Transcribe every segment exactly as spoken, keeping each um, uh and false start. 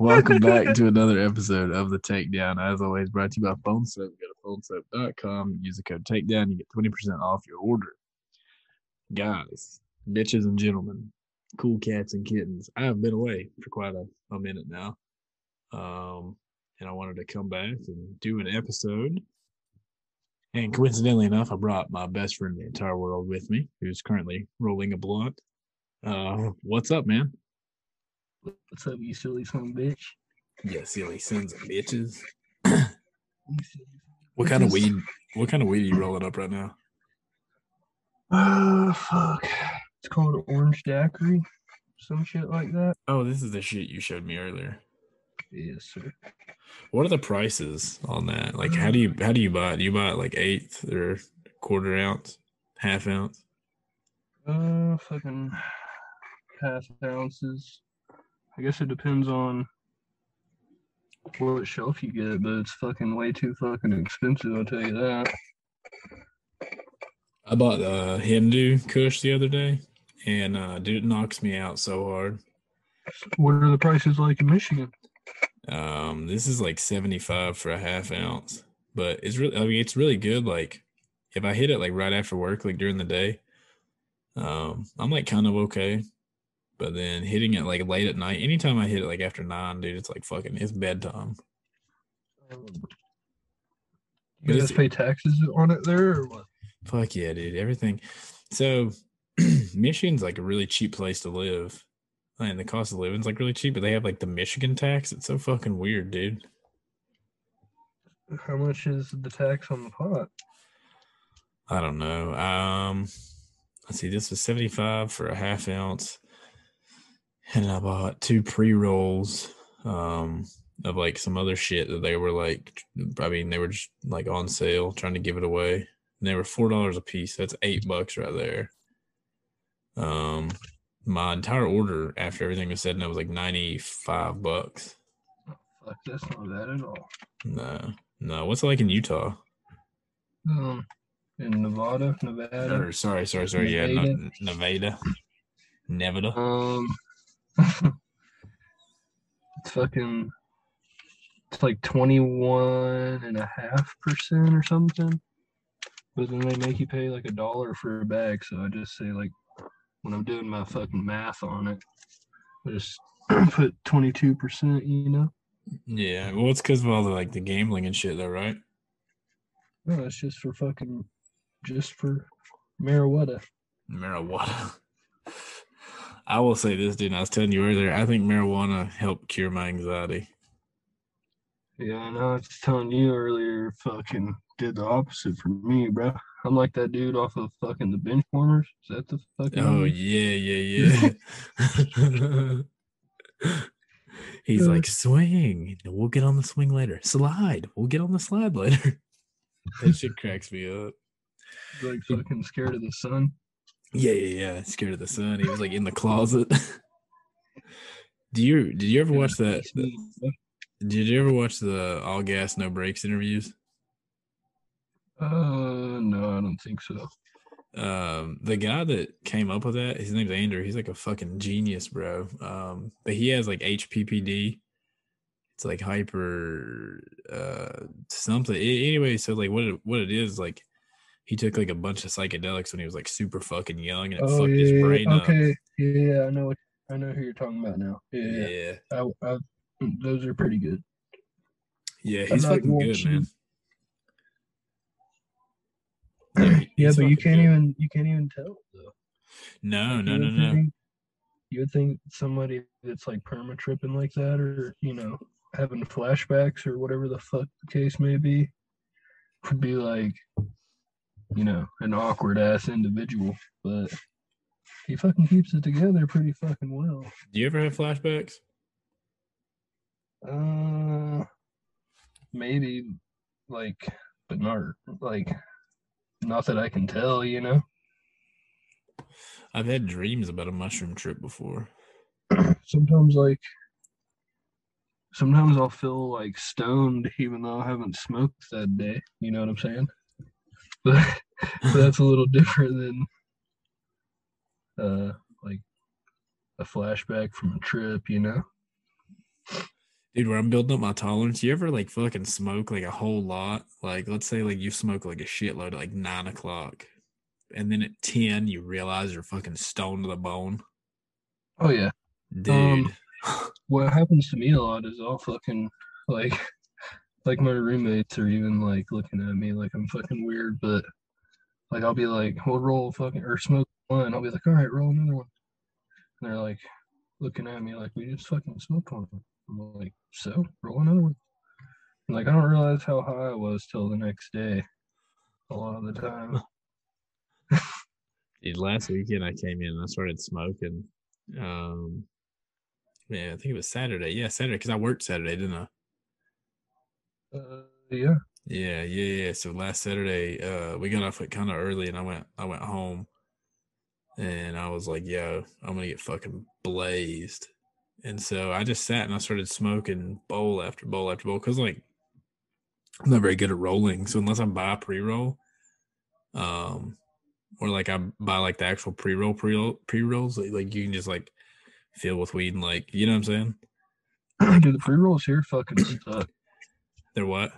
Welcome back to another episode of The Takedown. As always, brought to you by PhoneSoap. Go to phone soap dot com, use the code TAKEDOWN, you get twenty percent off your order. Guys, bitches and gentlemen, cool cats and kittens, I have been away for quite a, a minute now. Um, and I wanted to come back and do an episode. And coincidentally enough, I brought my best friend in the entire world with me, who's currently rolling a blunt. Uh, what's up, man? What's up, you silly son of a bitch? Yeah, silly sons of bitches. What kind of weed? What kind of weed are you rolling up right now? Oh, fuck! It's called Orange Daiquiri, some shit like that. Oh, this is the shit you showed me earlier. Yes, sir. What are the prices on that? Like, how do you how do you buy it? Do you buy it like eighth or quarter ounce, half ounce? Uh, fucking half ounces. I guess it depends on what shelf you get, but it's fucking way too fucking expensive, I'll tell you that. I bought a Hindu Kush the other day, and uh, dude, it knocks me out so hard. What are the prices like in Michigan? Um, this is like seventy-five for a half ounce, but it's really, I mean, it's really good. Like, if I hit it like right after work, like during the day, um, I'm like kind of okay. But then hitting it like late at night, anytime I hit it like after nine, dude, it's like fucking, it's bedtime. Um, you guys pay taxes on it there or what? Fuck yeah, dude, everything. So Michigan's like a really cheap place to live. And the cost of living's like really cheap, but they have like the Michigan tax. It's so fucking weird, dude. How much is the tax on the pot? I don't know. Um, let's see, this was seventy-five for a half ounce. And I bought two pre-rolls um, of, like, some other shit that they were, like, I mean, they were just, like, on sale, trying to give it away. And they were four dollars a piece. That's eight bucks right there. Um, my entire order, after everything was said, and it was, like, ninety-five bucks. Oh, fuck, that's not bad at all. No. No. What's it like in Utah? Um, in Nevada, Nevada. Or, sorry, sorry, sorry. Nevada. Yeah, no, Nevada. Nevada. Um... it's fucking it's like twenty-one and a half percent or something, but then they make you pay like a dollar for a bag. So I just say, like, when I'm doing my fucking math on it, I just put twenty-two percent, you know? Yeah, well, it's because of all the like the gambling and shit though, right? No, it's just for fucking just for marijuana marijuana I will say this, dude, and I was telling you earlier, I think marijuana helped cure my anxiety. Yeah, I know. I was telling you earlier, fucking did the opposite for me, bro. I'm like that dude off of fucking the Benchwarmers. Is that the fucking... Oh, movie? yeah, yeah, yeah. He's like, swing. We'll get on the swing later. Slide. We'll get on the slide later. That shit cracks me up. Like fucking scared of the sun. Yeah, yeah, yeah. Scared of the sun. He was like in the closet. Do you did you ever watch that? Did you ever watch the All Gas No Breaks interviews? Uh, no, I don't think so. Um, the guy that came up with that, his name's Andrew. He's like a fucking genius, bro. Um, but he has like H P P D. It's like hyper uh something. Anyway, so like what it, what it is like. He took, like, a bunch of psychedelics when he was, like, super fucking young, and it oh, fucked yeah, his brain okay. up. Okay, yeah, I know what, I know who you're talking about now. Yeah, yeah. I, I, those are pretty good. Yeah, he's like fucking good, man. Yeah, yeah, but you can't good. even you can't even tell, though. No, like, no, no, no. Think, you would think somebody that's, like, perma-tripping like that or, you know, having flashbacks or whatever the fuck the case may be would be, like... you know, an awkward-ass individual, but he fucking keeps it together pretty fucking well. Do you ever have flashbacks? Uh, maybe, like, but not, like, not that I can tell, you know? I've had dreams about a mushroom trip before. Sometimes, like, sometimes I'll feel, like, stoned even though I haven't smoked that day. You know what I'm saying? But, but that's a little different than... Uh, like a flashback from a trip, you know? Dude, where I'm building up my tolerance, you ever like fucking smoke like a whole lot? Like, let's say like you smoke like a shitload at like nine o'clock, and then at ten you realize you're fucking stoned to the bone. Oh yeah, dude. Um, what happens to me a lot is I'll fucking like, like my roommates are even like looking at me like I'm fucking weird, but like I'll be like, we'll roll fucking or smoke. One, I'll be like, all right, roll another one. And they're like looking at me like, we just fucking smoked one. I'm like, so roll another one. And like, I don't realize how high I was till the next day. A lot of the time. Dude, last weekend I came in and I started smoking. Um, yeah, I think it was Saturday. Yeah, Saturday, because I worked Saturday, didn't I? Uh, yeah. Yeah, yeah, yeah. So last Saturday, uh, we got off it kind of early, and I went, I went home. And I was like, yo, I'm going to get fucking blazed. And so I just sat and I started smoking bowl after bowl after bowl. Because, like, I'm not very good at rolling. So unless I buy a pre-roll, um, or, like, I buy, like, the actual pre-roll pre-roll pre-rolls, like, you can just, like, fill with weed and, like, you know what I'm saying? Dude, the pre-rolls here fucking suck. They're what?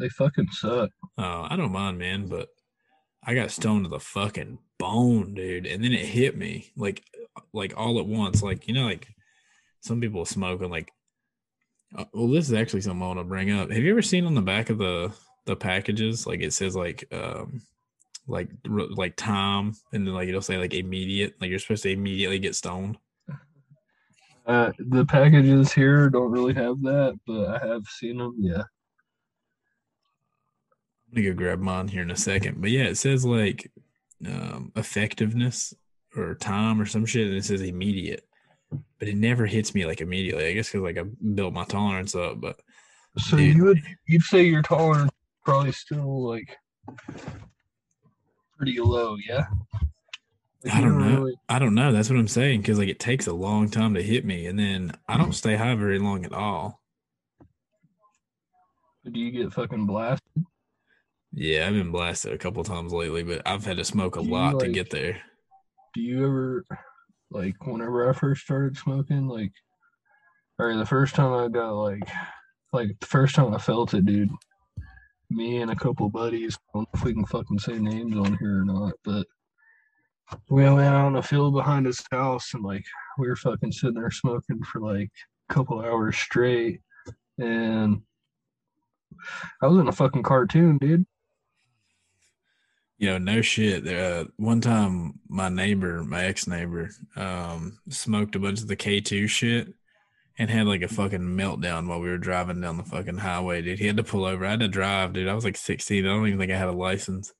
They fucking suck. Oh, I don't mind, man, but I got stoned to the fucking bone, dude, and then it hit me like like all at once, like, you know, like some people smoking like uh, well, this is actually something I want to bring up. Have you ever seen on the back of the the packages, like it says like um like like time, and then like it'll say like immediate, like you're supposed to immediately get stoned? Uh the packages here don't really have that, but I have seen them. Yeah, I'm gonna go grab mine here in a second, but yeah, it says like um effectiveness or time or some shit, and it says immediate, but it never hits me like immediately. I guess because like I built my tolerance up. But so dude, you would you'd say your tolerance probably still like pretty low? Yeah, like, I don't know. Really... I don't know. That's what I'm saying, because like it takes a long time to hit me, and then I don't stay high very long at all. Do you get fucking blasted? Yeah, I've been blasted a couple times lately, but I've had to smoke a lot like, to get there. Do you ever, like, whenever I first started smoking, like, or the first time I got, like, like, the first time I felt it, dude, me and a couple buddies, I don't know if we can fucking say names on here or not, but we went out on a field behind his house, and, like, we were fucking sitting there smoking for, like, a couple hours straight, and I was in a fucking cartoon, dude. You know, no shit. Uh, one time, my neighbor, my ex-neighbor, um, smoked a bunch of the K two shit and had, like, a fucking meltdown while we were driving down the fucking highway, dude. He had to pull over. I had to drive, dude. I was, like, sixteen. I don't even think I had a license.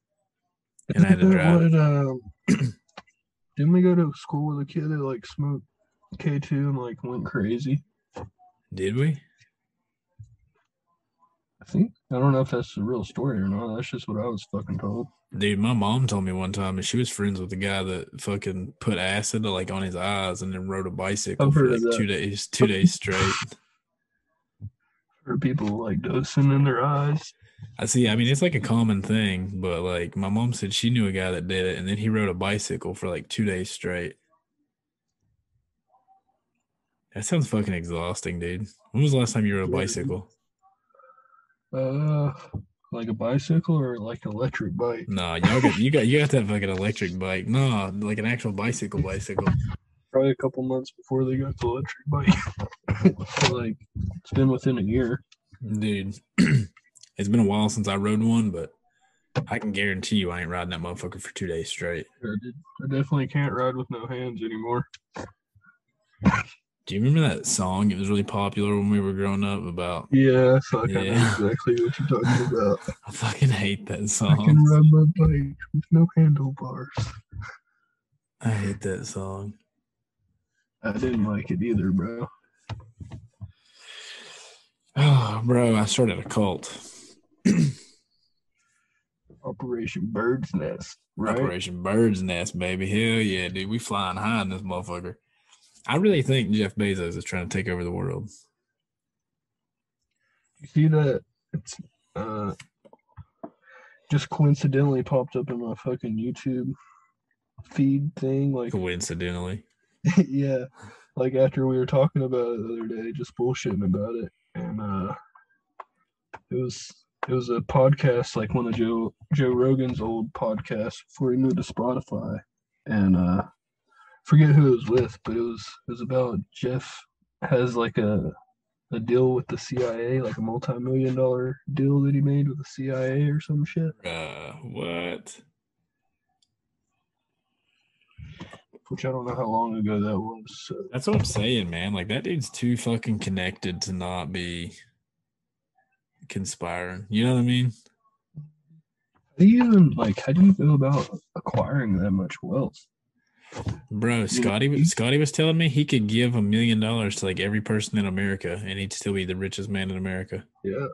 And I had to drive. Did, uh, didn't we go to school with a kid that, like, smoked K two and, like, went crazy? Did we? I think. I don't know if that's the real story or not. That's just what I was fucking told. Dude, my mom told me one time, and she was friends with the guy that fucking put acid like on his eyes and then rode a bicycle for like two days, two days straight. For people like dosing in their eyes. I see. I mean, it's like a common thing, but like my mom said she knew a guy that did it, and then he rode a bicycle for like two days straight. That sounds fucking exhausting, dude. When was the last time you rode a bicycle? Uh, like a bicycle or like electric bike? No, y'all got, you got you got that fucking electric bike. No, like an actual bicycle bicycle. Probably a couple months before they got the electric bike. Like, it's been within a year. Dude, it's been a while since I rode one, but I can guarantee you I ain't riding that motherfucker for two days straight. Sure, dude. I definitely can't ride with no hands anymore. Do you remember that song? It was really popular when we were growing up about... Yeah, so I yeah. kind of know exactly what you're talking about. I fucking hate that song. I can ride my bike with no handlebars. I hate that song. I didn't like it either, bro. Oh, bro, I started a cult. Operation Bird's Nest, right? Operation Bird's Nest, baby. Hell yeah, dude. We flying high in this motherfucker. I really think Jeff Bezos is trying to take over the world. You see that? It's uh, just coincidentally popped up in my fucking YouTube feed thing. Like coincidentally? Yeah. Like after we were talking about it the other day, just bullshitting about it. And uh, it was... It was a podcast, like one of Joe Joe Rogan's old podcasts before he moved to Spotify, and uh, forget who it was with, but it was it was about Jeff has like a a deal with the C I A, like a multi-million dollar deal that he made with the C I A or some shit. Uh, what? Which I don't know how long ago that was. So. That's what I'm saying, man. Like that dude's too fucking connected to not be conspiring, you know what I mean? How do you even like? How do you feel about acquiring that much wealth, bro? Scotty, Scotty was telling me he could give a million dollars to like every person in America, and he'd still be the richest man in America. Yeah,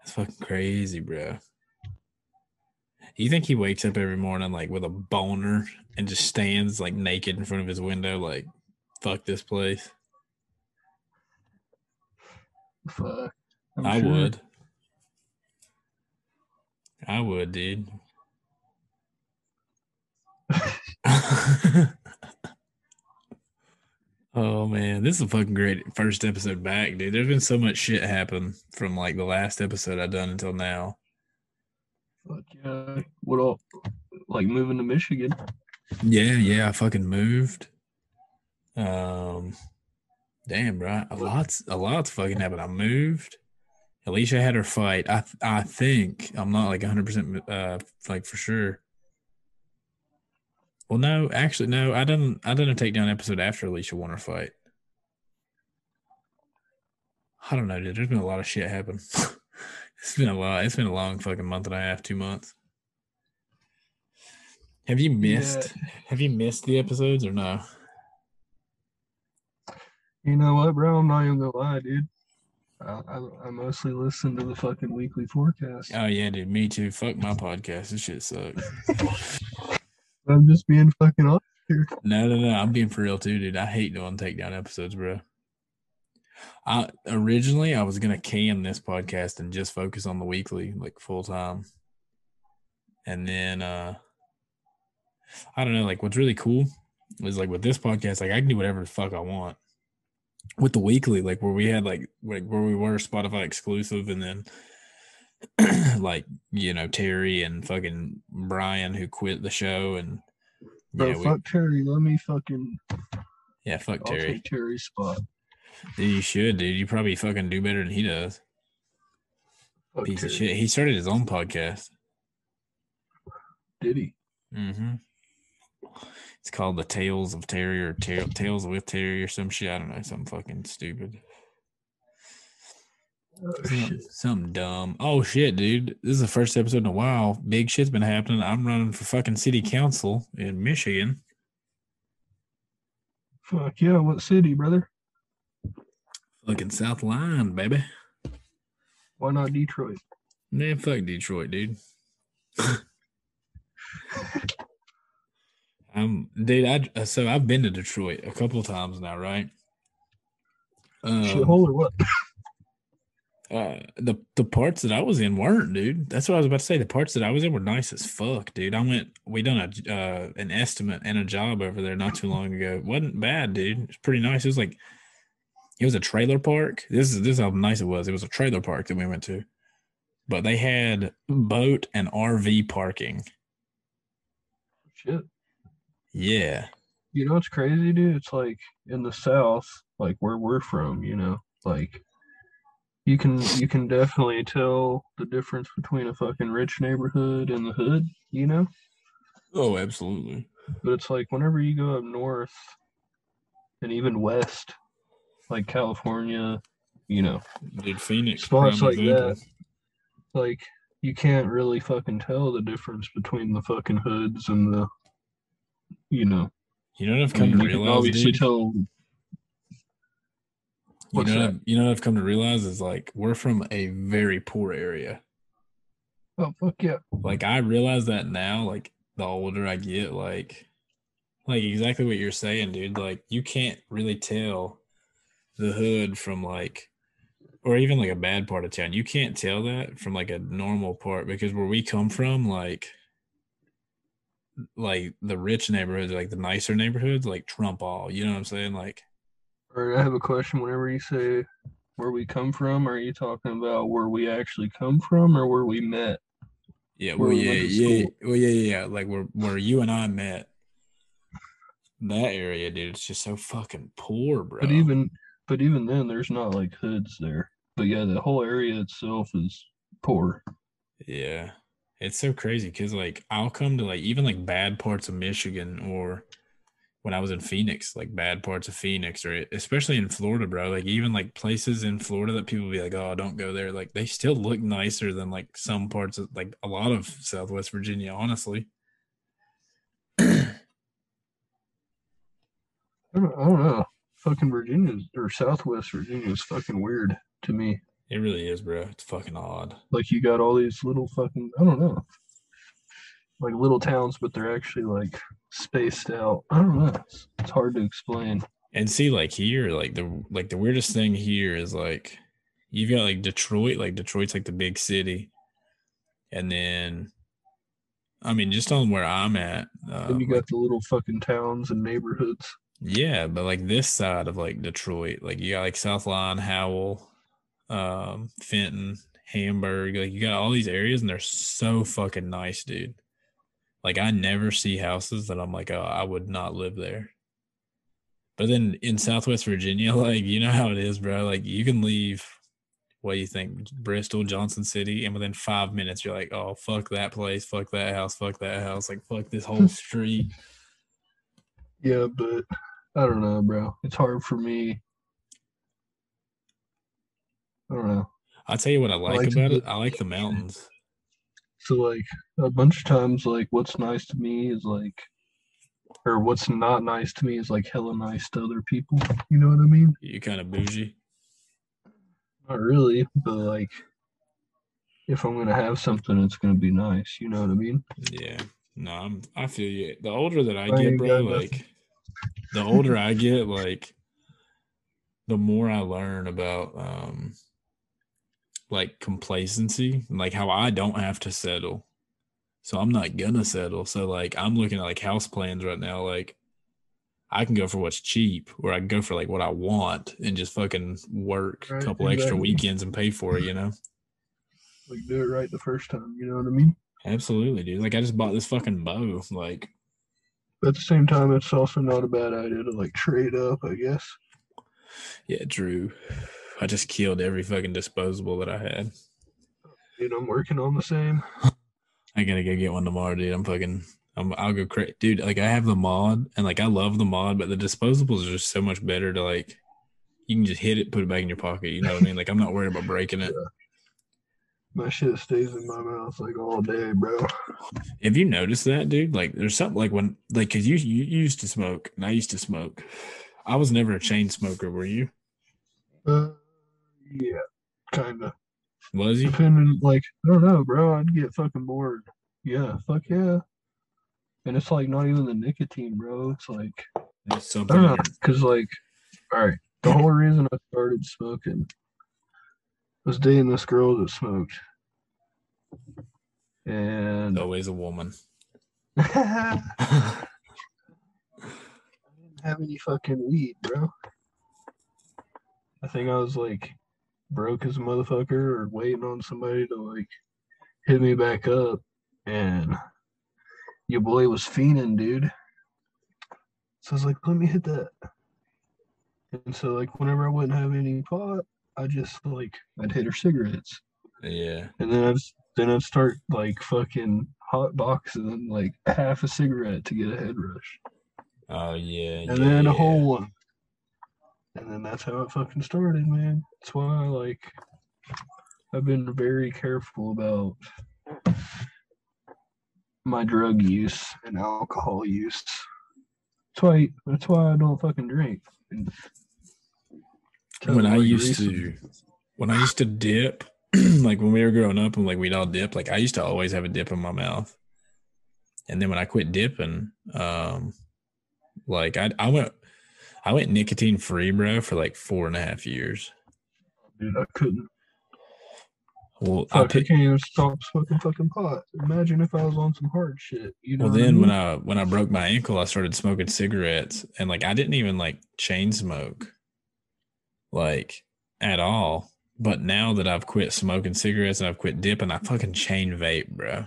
that's fucking crazy, bro. You think he wakes up every morning like with a boner and just stands like naked in front of his window, like fuck this place? Fuck, I'm I sure. would. I would, dude. Oh, man. This is a fucking great first episode back, dude. There's been so much shit happen from, like, the last episode I done until now. Fuck yeah. What all? Like, moving to Michigan? Yeah, yeah. I fucking moved. Um, Damn, bro. A lot's, a lot's fucking happened. I moved. Alicia had her fight. I I think I'm not like one hundred percent uh, like for sure. Well, no, actually, no. I didn't. I didn't take down episode after Alicia won her fight. I don't know, dude. There's been a lot of shit happen. It's been a lot. It's been a long fucking month and a half, two months. Have you missed? Yeah. Have you missed the episodes or no? You know what, bro? I'm not even gonna lie, dude. I, I mostly listen to the fucking Weekly Forecast. Oh, yeah, dude. Me too. Fuck my podcast. This shit sucks. I'm just being fucking off here. No, no, no. I'm being for real, too, dude. I hate doing takedown episodes, bro. I Originally, I was going to can this podcast and just focus on the Weekly, like, full-time. And then, uh, I don't know, like, what's really cool is, like, with this podcast, like, I can do whatever the fuck I want. With the Weekly, like where we had like like where we were Spotify exclusive, and then like you know Terry and fucking Brian who quit the show, and bro, yeah, fuck we, Terry. Let me fucking yeah, fuck I'll Terry. Take Terry's spot. Dude, you should, dude. You probably fucking do better than he does. Fuck Piece Terry. Of shit. He started his own podcast. Did he? Mm-hmm. It's called The Tales of Terry or ta- Tales with Terry or some shit. I don't know. Something fucking stupid. Oh, something, something dumb. Oh, shit, dude. This is the first episode in a while. Big shit's been happening. I'm running for fucking city council in Michigan. Fuck yeah. What city, brother? Fucking South Line, baby. Why not Detroit? Man, fuck Detroit, dude. Um, dude, I so I've been to Detroit a couple of times now, right? Um, Shithole or what? Uh, the the parts that I was in weren't, dude. That's what I was about to say. The parts that I was in were nice as fuck, dude. I went, we done a uh, an estimate and a job over there not too long ago. It wasn't bad, dude. It's pretty nice. It was like, it was a trailer park. This is this is how nice it was. It was a trailer park that we went to, but they had boat and R V parking. Shit. Yeah. You know what's crazy, dude? It's like in the South, like where we're from, you know, like you can you can definitely tell the difference between a fucking rich neighborhood and the hood, you know? Oh, absolutely. But it's like whenever you go up north and even west, like California, you know, dude, Phoenix, spots like that, like you can't really fucking tell the difference between the fucking hoods and the You know, you know what I've come I mean, to realize, obviously dude? Tell... What's you know, that? You know, what I've come to realize is like we're from a very poor area. Oh fuck yeah! Like I realize that now. Like the older I get, like, like exactly what you're saying, dude. Like you can't really tell the hood from like, or even like a bad part of town. You can't tell that from like a normal part because where we come from, like. Like the rich neighborhoods, like the nicer neighborhoods, like trump all. You know what I'm saying? Like, all right, I have a question. Whenever you say where we come from, are you talking about where we actually come from or where we met? Yeah, well, yeah, we yeah, well, yeah, yeah. Like where where you and I met. That area, dude, it's just so fucking poor, bro. But even but even then, there's not like hoods there. But yeah, the whole area itself is poor. Yeah. It's so crazy because, like, I'll come to, like, even, like, bad parts of Michigan or when I was in Phoenix, like, bad parts of Phoenix or especially in Florida, bro. Like, even, like, places in Florida that people be like, oh, don't go there. Like, they still look nicer than, like, some parts of, like, a lot of Southwest Virginia, honestly. I don't, I don't know. Fucking Virginia or Southwest Virginia is fucking weird to me. It really is, bro. It's fucking odd. Like, you got all these little fucking, I don't know, like little towns, but they're actually, like, spaced out. I don't know. It's, it's hard to explain. And see, like, here, like the, like, the weirdest thing here is, like, you've got, like, Detroit. Like, Detroit's, like, the big city. And then, I mean, just on where I'm at. Um, and you got like, the little fucking towns and neighborhoods. Yeah, but, like, this side of, like, Detroit. Like, you got, like, South Line, Howell. Um, Fenton, Hamburg, like you got all these areas and they're so fucking nice, dude. Like I never see houses that I'm like, oh, I would not live there. But then in Southwest Virginia, like, you know how it is, bro. Like you can leave, what do you think, Bristol, Johnson City, and within five minutes you're like, oh, fuck that place, fuck that house, fuck that house, like fuck this whole street. Yeah, but I don't know, bro. It's hard for me. I don't know. I'll tell you what I like, I like about it. I like the mountains. So, like, a bunch of times, like, what's nice to me is, like, or what's not nice to me is, like, hella nice to other people. You know what I mean? You kind of bougie? Not really, but, like, if I'm going to have something, it's going to be nice. You know what I mean? Yeah. No, I'm, I feel you. The older that I, I get, bro, like, the older I get, like, the more I learn about, um, like complacency and like how I don't have to settle. So I'm not gonna settle. So like, I'm looking at like house plans right now. Like I can go for what's cheap or I can go for like what I want and just fucking work right, a couple exactly. extra weekends and pay for it, you know? Like do it right the first time. You know what I mean? Absolutely, dude. Like I just bought this fucking bow. Like at the same time, it's also not a bad idea to like trade up, I guess. Yeah, Drew. I just killed every fucking disposable that I had. Dude, I'm working on the same. I gotta go get one tomorrow, dude. I'm fucking. I'm, I'll go crazy, dude. Like I have the mod, and like I love the mod, but the disposables are just so much better to like. You can just hit it, put it back in your pocket. You know what I mean? Like I'm not worried about breaking it. Yeah. My shit stays in my mouth like all day, bro. Have you noticed that, dude? Like there's something like when like because you you used to smoke and I used to smoke. I was never a chain smoker, were you? Uh, yeah, kind of. Was you? Depending, like, I don't know, bro. I'd get fucking bored. Yeah, fuck yeah. And it's, like, not even the nicotine, bro. It's, like, it's something. I don't know, because, like, all right, the whole reason I started smoking was dating this girl that smoked. And... always a woman. Have any fucking weed, bro. I think I was like broke as a motherfucker or waiting on somebody to like hit me back up, and your boy was fiending, dude. So I was like, let me hit that. And so like whenever I wouldn't have any pot, I just like I'd hit her cigarettes. Yeah. And then I'd then I'd start like fucking hot boxing like half a cigarette to get a head rush. Oh, yeah. And yeah, then a yeah. whole one. And then that's how it fucking started, man. That's why, I, like, I've been very careful about my drug use and alcohol use. That's why, that's why I don't fucking drink. And When I used to, when I used to dip, like when we were growing up and like we'd all dip, like I used to always have a dip in my mouth. And then when I quit dipping, um, like I I went I went nicotine free, bro, for like four and a half years. Dude, I couldn't. Well, Fuck, I, pick, I can't even stop smoking fucking pot. Imagine if I was on some hard shit. You know. Well, then I mean? when I when I broke my ankle, I started smoking cigarettes, and like I didn't even like chain smoke, like at all. But now that I've quit smoking cigarettes and I've quit dipping, I fucking chain vape, bro.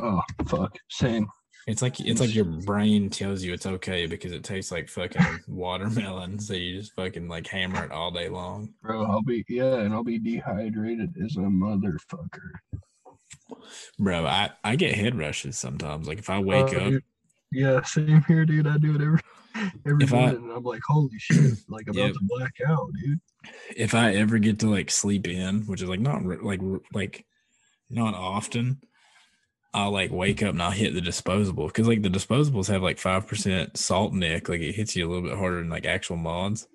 Oh fuck, same. It's like it's like your brain tells you it's okay because it tastes like fucking watermelon, so you just fucking like hammer it all day long. Bro, I'll be yeah, and I'll be dehydrated as a motherfucker. Bro, I, I get head rushes sometimes. Like if I wake uh, up, dude, yeah, same here, dude. I do it every every morning, and I'm like, holy shit, like about yeah, to black out, dude. If I ever get to like sleep in, which is like not like like not often. I'll like wake up and I'll hit the disposable because like the disposables have like five percent salt nick. Like it hits you a little bit harder than like actual mods.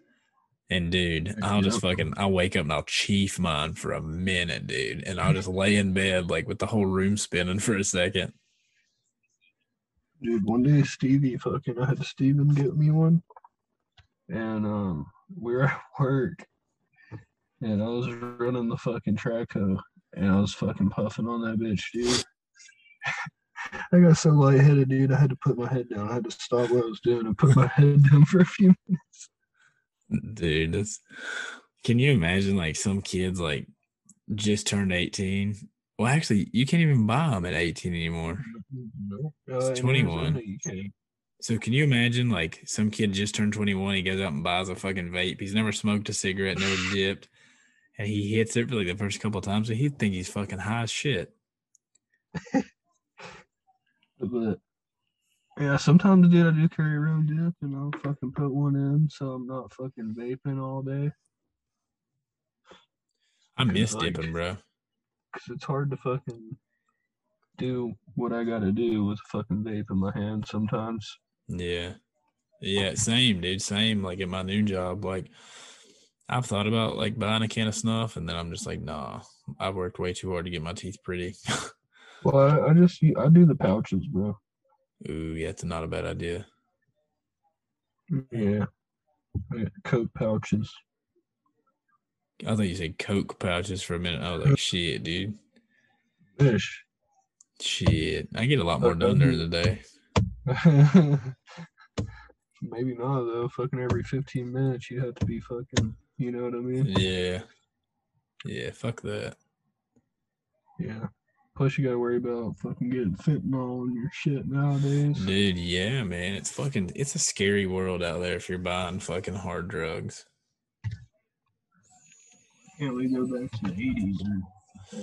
And dude, I'll just fucking, I'll wake up and I'll chief mine for a minute, dude. And I'll just lay in bed like with the whole room spinning for a second. Dude, one day Stevie fucking, I had Steven get me one. And um, we were at work and I was running the fucking Traco and I was fucking puffing on that bitch, dude. I got so lightheaded, dude. I had to put my head down. I had to stop what I was doing and put my head down for a few minutes. Dude, that's. Can you imagine, like, some kids, like, just turned eighteen? Well, actually, you can't even buy them at eighteen anymore. Nope. It's uh, twenty-one. So can you imagine, like, some kid just turned twenty-one, he goes out and buys a fucking vape. He's never smoked a cigarette, never dipped, and he hits it for, like, the first couple of times, and he'd think he's fucking high as shit. But yeah, sometimes, dude, I do carry around dip and I'll fucking put one in so I'm not fucking vaping all day. I miss like, dipping, bro. Because it's hard to fucking do what I gotta do with a fucking vape in my hand sometimes. Yeah. Yeah, same, dude. Same, like at my new job. Like, I've thought about, like, buying a can of snuff and then I'm just like, nah, I've worked way too hard to get my teeth pretty. Well, I, I just I do the pouches, bro. Ooh, yeah, it's not a bad idea. Yeah, yeah, Coke pouches. I thought you said Coke pouches for a minute. I was like, shit, dude. Fish. Shit, I get a lot more okay. done during the day. Maybe not though. Fucking every fifteen minutes, you have to be fucking. You know what I mean? Yeah. Yeah. Fuck that. Yeah. Plus, you gotta worry about fucking getting fentanyl in your shit nowadays. Dude, yeah, man. It's fucking, it's a scary world out there if you're buying fucking hard drugs. Can't we go back to the eighties? Or,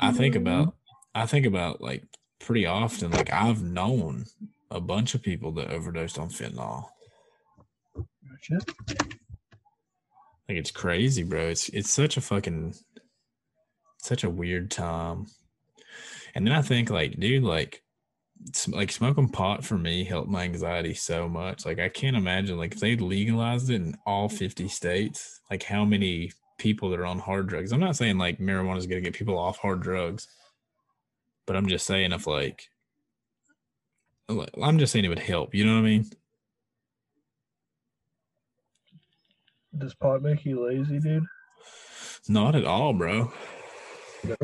I think about, I think about like pretty often, like I've known a bunch of people that overdosed on fentanyl. Gotcha. Like it's crazy, bro. It's, it's such a fucking, such a weird time. And then I think, like, dude, like, like smoking pot for me helped my anxiety so much. Like, I can't imagine, like, if they legalized it in all fifty states, like, how many people that are on hard drugs. I'm not saying, like, marijuana is going to get people off hard drugs. But I'm just saying if, like, I'm just saying it would help. You know what I mean? Does pot make you lazy, dude? Not at all, bro.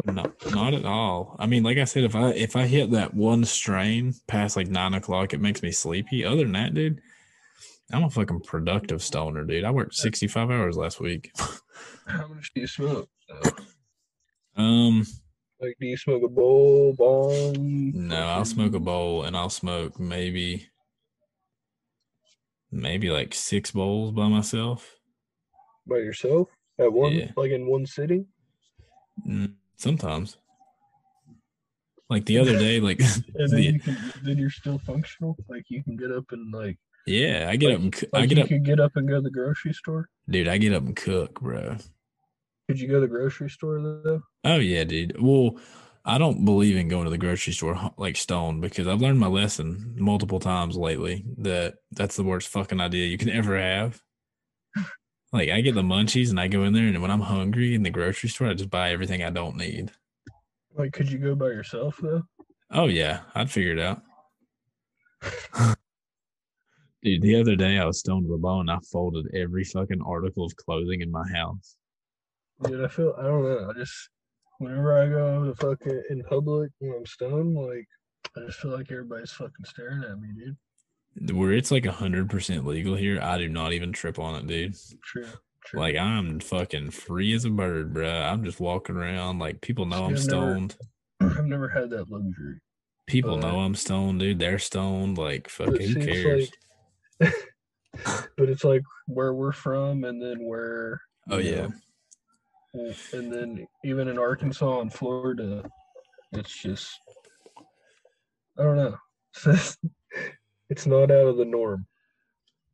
No, not at all. I mean, like I said, if I if I hit that one strain past like nine o'clock, it makes me sleepy. Other than that, dude, I'm a fucking productive stoner, dude. I worked sixty-five hours last week. How much do you smoke? Um, like, do you smoke a bowl, bong? No, I'll smoke a bowl, and I'll smoke maybe, maybe like six bowls by myself. By yourself? At one, yeah. Like in one sitting? Mm. Sometimes, like the other day, like and then, the, you can, then you're still functional. Like you can get up and like yeah, I get like, up. And, like I get you up. Can get up and go to the grocery store, dude. I get up and cook, bro. Could you go to the grocery store though? Oh yeah, dude. Well, I don't believe in going to the grocery store like stone because I've learned my lesson multiple times lately that that's the worst fucking idea you can ever have. Like, I get the munchies and I go in there, and when I'm hungry in the grocery store, I just buy everything I don't need. Like, could you go by yourself, though? Oh, yeah. I'd figure it out. Dude, the other day I was stoned to the bone and I folded every fucking article of clothing in my house. Dude, I feel, I don't know. I just, whenever I go to fucking in public when I'm stoned, like, I just feel like everybody's fucking staring at me, dude. Where it's like one hundred percent legal here, I do not even trip on it, dude. True, true. Like, I'm fucking free as a bird, bro. I'm just walking around. Like, people know See, I'm I've stoned. Never, I've never had that luxury. People uh, know I'm stoned, dude. They're stoned. Like, fucking who cares? Like, but it's like where we're from and then where... Oh, yeah. Know, and then even in Arkansas and Florida, it's just... I don't know. It's not out of the norm.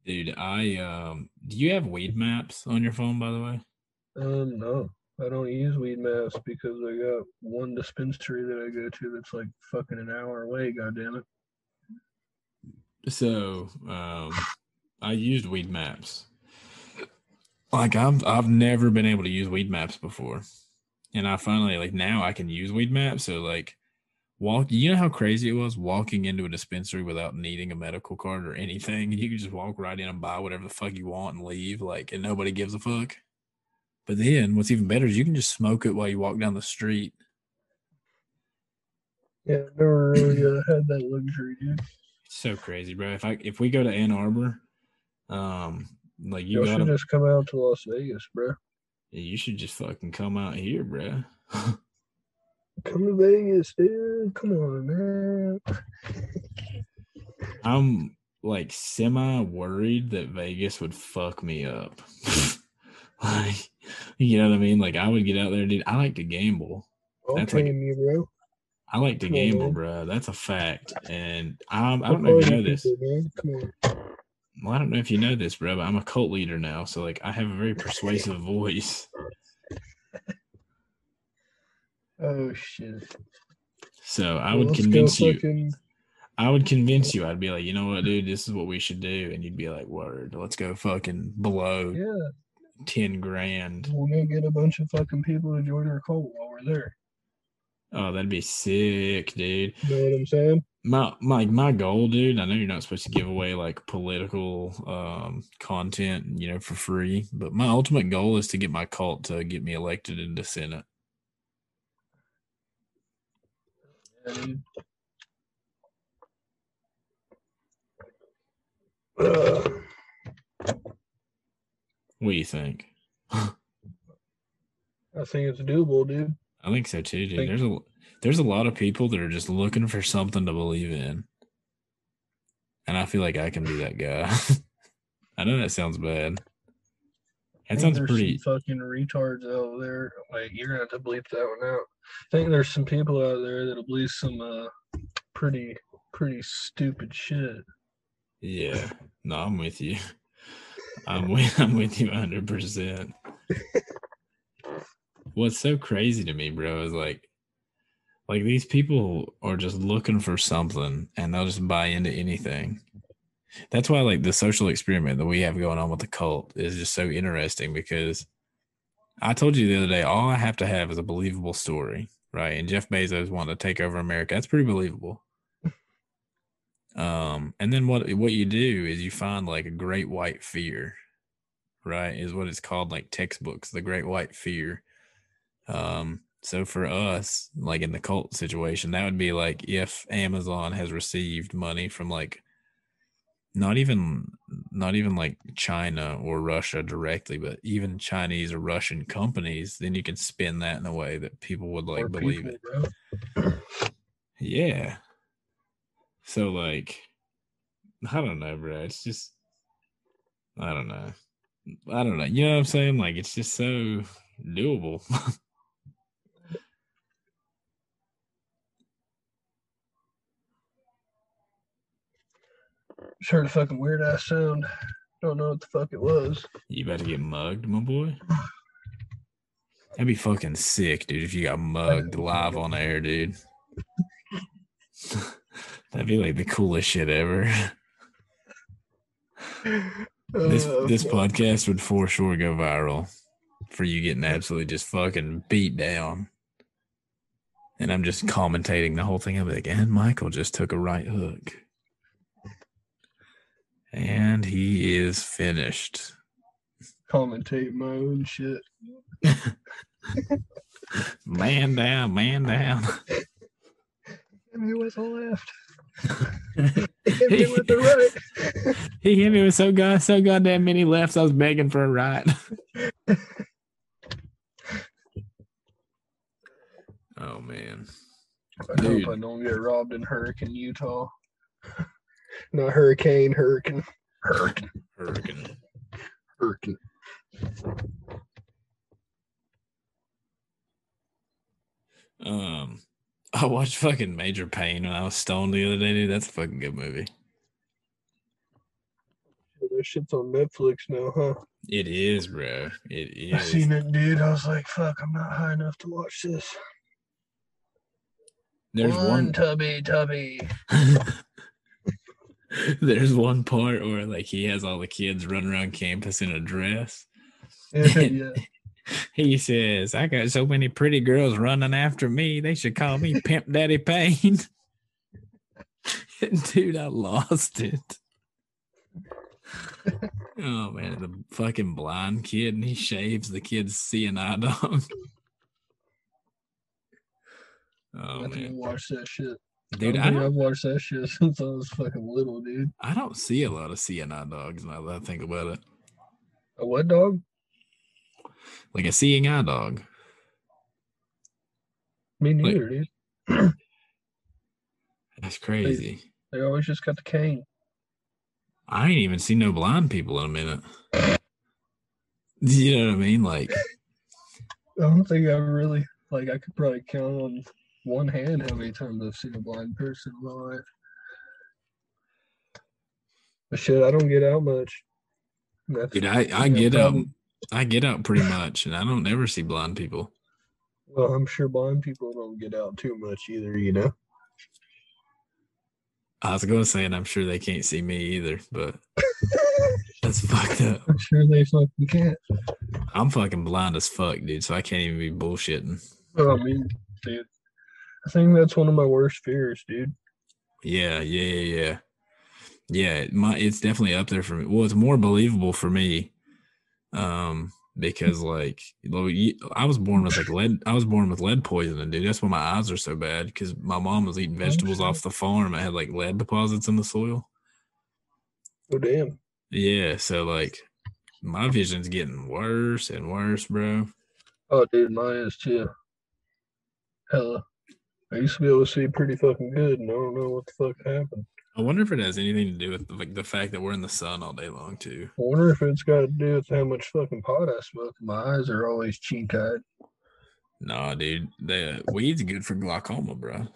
Dude, I, um, do you have Weed Maps on your phone, by the way? Um, no. I don't use Weed Maps because I got one dispensary that I go to that's like fucking an hour away, goddammit. So, um, I used Weed Maps. Like, I've, I've never been able to use Weed Maps before. And I finally, like, now I can use Weed Maps, so, like, Walk, you know how crazy it was walking into a dispensary without needing a medical card or anything? You could just walk right in and buy whatever the fuck you want and leave, like, and nobody gives a fuck. But then what's even better is you can just smoke it while you walk down the street. Yeah, I've never really uh, had that luxury, dude. It's so crazy, bro. If I if we go to Ann Arbor, um, like you, you gotta, should just come out to Las Vegas, bro. You should just fucking come out here, bro. Come to Vegas, dude. Come on, man. I'm, like, semi-worried that Vegas would fuck me up. Like, you know what I mean? Like, I would get out there, dude. I like to gamble. I'll That's like, you, bro. I like to Come gamble, on, bro. That's a fact. And I'm, I don't know if you know this. People, well, I don't know if you know this, bro, but I'm a cult leader now. So, like, I have a very persuasive voice. Oh shit! So I well, would convince you. Fucking... I would convince you. I'd be like, you know what, dude, this is what we should do, and you'd be like, word, let's go fucking below yeah. ten grand. We'll go get a bunch of fucking people to join our cult while we're there. Oh, that'd be sick, dude. You know what I'm saying? My my my goal, dude. I know you're not supposed to give away like political um content, you know, for free, but my ultimate goal is to get my cult to get me elected into Senate. Uh, what do you think? I think it's doable, dude. I think so too, dude. Think- there's a there's a lot of people that are just looking for something to believe in, and I feel like I can be that guy. I know that sounds bad. That sounds pretty. Some fucking retards out there. Like, you're gonna have to bleep that one out. I think there's some people out there that'll believe some uh, pretty, pretty stupid shit. Yeah, no, I'm with you. I'm with, I'm with you one hundred percent. What's so crazy to me, bro, is like, like these people are just looking for something, and they'll just buy into anything. That's why, like, the social experiment that we have going on with the cult is just so interesting, because I told you the other day, all I have to have is a believable story, right? And Jeff Bezos wanted to take over America. That's pretty believable. Um, and then what what you do is you find, like, a great white fear, right, is what it's called, like, textbooks, the great white fear. Um, so for us, like, in the cult situation, that would be, like, if Amazon has received money from, like, Not even, not even like China or Russia directly, but even Chinese or Russian companies. Then you can spin that in a way that people would like or believe people, it. Bro. Yeah. So like, I don't know, bro. It's just, I don't know. I don't know. You know what I'm saying? Like, it's just so doable. Just heard a fucking weird ass sound. Don't know what the fuck it was. You about to get mugged, my boy? That'd be fucking sick, dude, if you got mugged live on air, dude. That'd be like the coolest shit ever. This uh, this podcast would for sure go viral for you getting absolutely just fucking beat down. And I'm just commentating the whole thing. I'm like, and Michael just took a right hook. And he is finished. Commentate my own shit. Man down, man down. He hit me with the left. He hit me with the right. He hit me with so god so goddamn many lefts, I was begging for a right. Oh man. I Dude. hope I don't get robbed in Hurricane, Utah. Not Hurricane, Hurricane. Hurricane. Hurricane. Hurricane. Um, I watched fucking Major Payne when I was stoned the other day, dude. That's a fucking good movie. That shit's on Netflix now, huh? It is, bro. It is. I seen it, dude. I was like, fuck, I'm not high enough to watch this. There's one, one... tubby tubby. There's one part where like he has all the kids running around campus in a dress. Yeah, yeah. He says, I got so many pretty girls running after me, they should call me Pimp Daddy Payne. Dude, I lost it. Oh, man, the fucking blind kid, and he shaves the kid's C and I dog. Oh, I man. Watch that shit. Dude, I I've watched that shit since I was fucking little, dude. I don't see a lot of C and I dogs now that I think about it. A what dog? Like a seeing eye dog. Me neither, like, dude. That's crazy. They, they always just got the cane. I ain't even seen no blind people in a minute. You know what I mean? Like, I don't think I really, like, I could probably count on one hand how many times I've seen a blind person in my life. But shit, I don't get out much. That's, dude, I, I get out. I get out pretty much, and I don't ever see blind people. Well, I'm sure blind people don't get out too much either, you know? I was going to say, and I'm sure they can't see me either, but that's fucked up. I'm sure they fucking can't. I'm fucking blind as fuck, dude, so I can't even be bullshitting. Well, I mean, dude, I think that's one of my worst fears, dude. Yeah, yeah, yeah, yeah. Yeah, my, it's definitely up there for me. Well, it's more believable for me. Um, because like I was born with like lead, I was born with lead poisoning, dude. That's why my eyes are so bad. Because my mom was eating vegetables off the farm. I had like lead deposits in the soil. Oh damn. Yeah. So like my vision's getting worse and worse, bro. Oh, dude, mine is too. Hella. I used to be able to see pretty fucking good, and I don't know what the fuck happened. I wonder if it has anything to do with the, like the fact that we're in the sun all day long too. I wonder if it's got to do with how much fucking pot I smoke. My eyes are always cheek-eyed. Nah, dude, the weed's good for glaucoma, bro.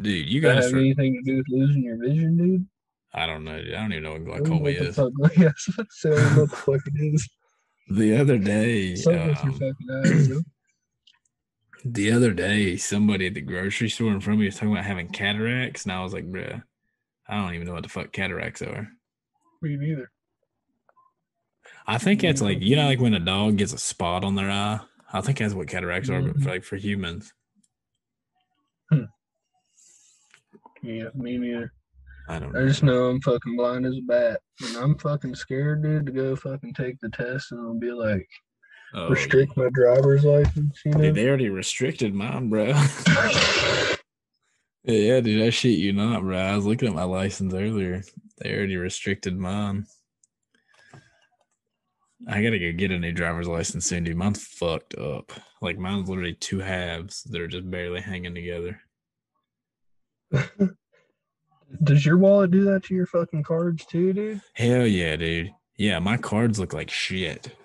Dude, you gotta. Does that have start... anything to do with losing your vision, dude? I don't know. Dude. I don't even know what glaucoma is. I don't know what the fuck, I don't know what the fuck it is. The other day. Something with um... your fucking eyes, though. The other day, somebody at the grocery store in front of me was talking about having cataracts, and I was like, bruh, I don't even know what the fuck cataracts are. Me neither. I think that's like, you know, like when a dog gets a spot on their eye? I think that's what cataracts mm-hmm. are, but for, like for humans. Hmm. Yeah, me neither. I don't know. I just know I'm fucking blind as a bat, and I'm fucking scared, dude, to go fucking take the test, and I'll be like... Oh, restrict my driver's license, you know? Dude, they already restricted mine, bro. Yeah, dude, I shit you not, bro. I was looking at my license earlier. They already restricted mine. I gotta go get a new driver's license soon, dude. Mine's fucked up. Like, mine's literally two halves that are just barely hanging together. Does your wallet do that to your fucking cards, too, dude? Hell yeah, dude. Yeah, my cards look like shit.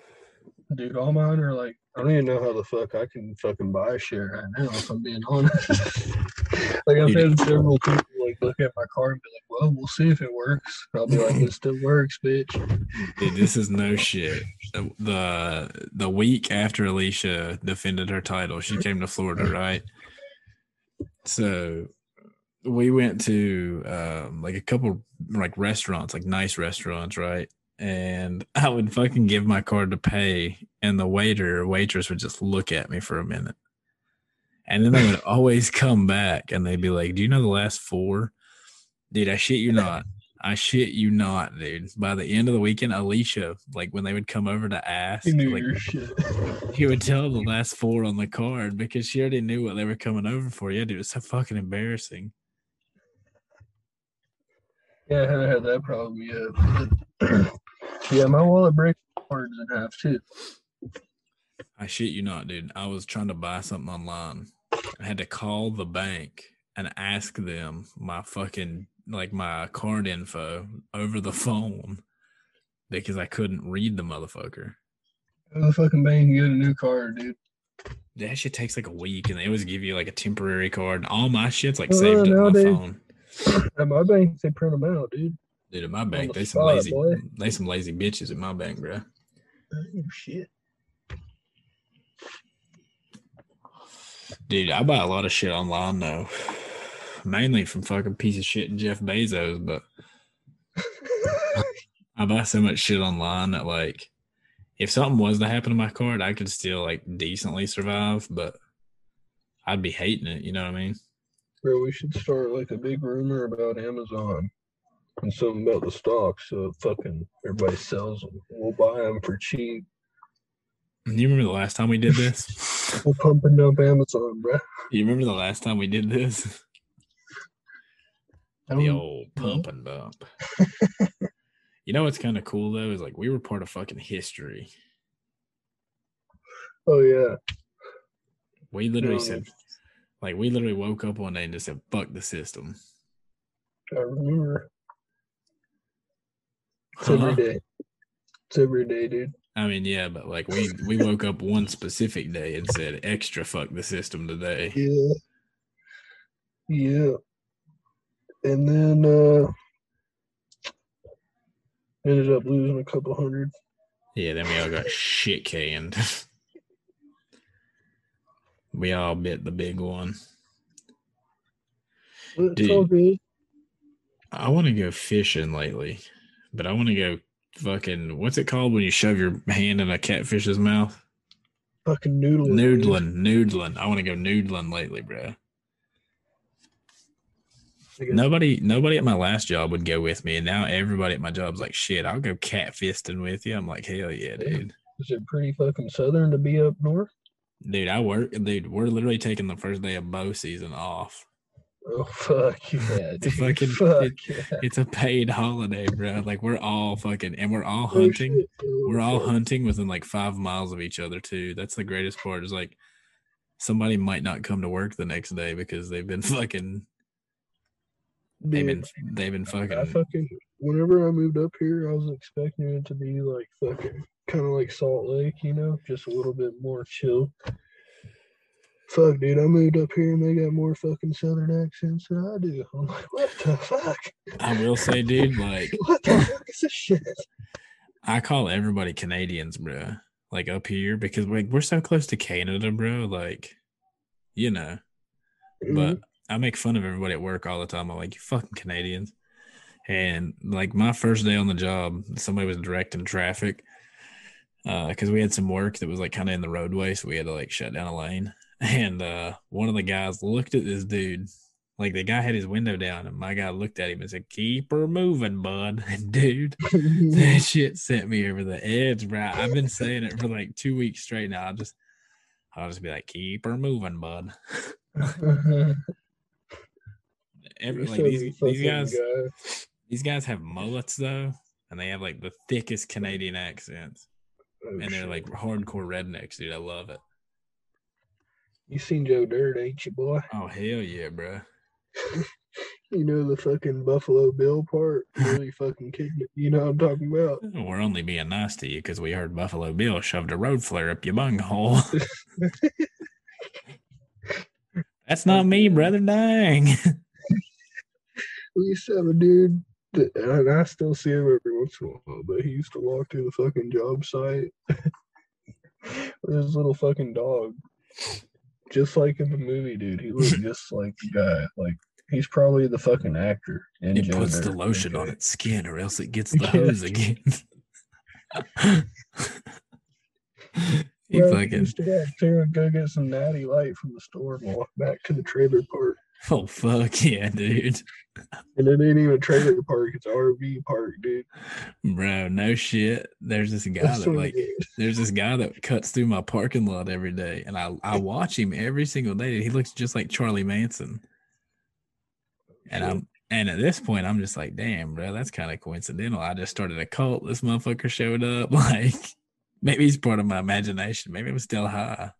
Dude, all mine are like, I don't even know how the fuck I can fucking buy shit right now, if I'm being honest. Like, I've dude. had several people like look at my card and be like, well, we'll see if it works. I'll be like, it still works, bitch. Dude, this is no shit. The the week after Alicia defended her title, she came to Florida, right? So we went to um, like a couple like restaurants, like nice restaurants, right? And I would fucking give my card to pay, and the waiter or waitress would just look at me for a minute. And then they would always come back and they'd be like, do you know the last four? Dude, I shit you not. I shit you not, dude. By the end of the weekend, Alicia, like when they would come over to ask, he, knew like, your shit. He would tell the last four on the card because she already knew what they were coming over for. Yeah, dude, it's so fucking embarrassing. Yeah, I haven't had that problem yet. Yeah, my wallet breaks cards in half too. I shit you not, dude. I was trying to buy something online. I had to call the bank and ask them my fucking like my card info over the phone because I couldn't read the motherfucker. Go to the fucking bank and get a new card, dude. That shit takes like a week, and they always give you like a temporary card. All my shit's like well, saved no, up on my phone. At my bank, they print them out, dude. Dude, at my bank, the they spot, some lazy, boy. they some lazy bitches at my bank, bro. Oh shit. Dude, I buy a lot of shit online though, mainly from fucking piece of shit and Jeff Bezos. But I buy so much shit online that like, if something was to happen to my card, I could still like decently survive. But I'd be hating it. You know what I mean? Bro, we should start like a big rumor about Amazon and something about the stock, so fucking everybody sells them. We'll buy them for cheap. You remember the last time we did this? We're pumping up Amazon, bro. You remember the last time we did this? The old pump and bump. You know what's kind of cool, though, is like we were part of fucking history. Oh, yeah. We literally no. said, like, we literally woke up one day and just said, fuck the system. I remember. It's huh? every day. It's every day, dude. I mean, yeah, but like we, we woke up one specific day and said, extra fuck the system today. Yeah. Yeah. And then uh, ended up losing a couple hundred. Yeah, then we all got shit canned. We all bit the big one. It's Dude, all good. I want to go fishing lately, but I want to go. Fucking, what's it called when you shove your hand in a catfish's mouth? Fucking noodling. Noodling, noodling. I want to go noodling lately, bro. Nobody nobody at my last job would go with me, and now everybody at my job's like, shit, I'll go catfisting with you. I'm like, hell yeah, dude. Is it pretty fucking southern to be up north? Dude, I work. Dude, we're literally taking the first day of bow season off. Oh, fuck yeah, dude. It's a fucking, fuck it, yeah. It's a paid holiday, bro. Like, we're all fucking, and we're all hunting. We're all hunting within, like, five miles of each other, too. That's the greatest part is, like, somebody might not come to work the next day because they've been fucking, they've been, they've been fucking. I fucking, whenever I moved up here, I was expecting it to be, like, fucking, kind of like Salt Lake, you know, just a little bit more chill. Fuck, dude, I moved up here and they got more fucking southern accents than I do. I'm like, what the fuck? I will say, dude, like... what the fuck is this shit? I call everybody Canadians, bro. Like, up here, because like, we're so close to Canada, bro. Like, you know. Mm-hmm. But I make fun of everybody at work all the time. I'm like, you fucking Canadians. And, like, my first day on the job, somebody was directing traffic. Uh, because we had some work that was, like, kind of in the roadway, so we had to, like, shut down a lane. And uh, one of the guys looked at this dude. Like, the guy had his window down, and my guy looked at him and said, keep her moving, bud. And, dude, that shit sent me over the edge, bro. I've been saying it for, like, two weeks straight now. I'll just, I'll just be like, keep her moving, bud. Every, like, these, these, guys, these guys have mullets, though, and they have, like, the thickest Canadian accents. And they're, like, hardcore rednecks, dude. I love it. You seen Joe Dirt, ain't you, boy? Oh, hell yeah, bro. You know the fucking Buffalo Bill part? Really fucking kidding. You know what I'm talking about? We're only being nice to you because we heard Buffalo Bill shoved a road flare up your bunghole. That's not me, brother. Dang. We used to have a dude, that, and I still see him every once in a while, but he used to walk through the fucking job site with his little fucking dog. Just like in the movie, dude. He looked just like the guy. Like, He's probably the fucking actor. And it puts the lotion on its skin, or else it gets the hose again. He well, fucking too, and go get some Natty Light from the store and walk back to the trailer park. Oh fuck yeah, dude! And it ain't even a trailer park; it's an R V park, dude. Bro, no shit. There's this guy That's that like, there's this guy that cuts through my parking lot every day, and I I watch him every single day. He looks just like Charlie Manson. And I'm, and at this point, I'm just like, damn, bro, that's kind of coincidental. I just started a cult. This motherfucker showed up. Like, maybe he's part of my imagination. Maybe I'm still high.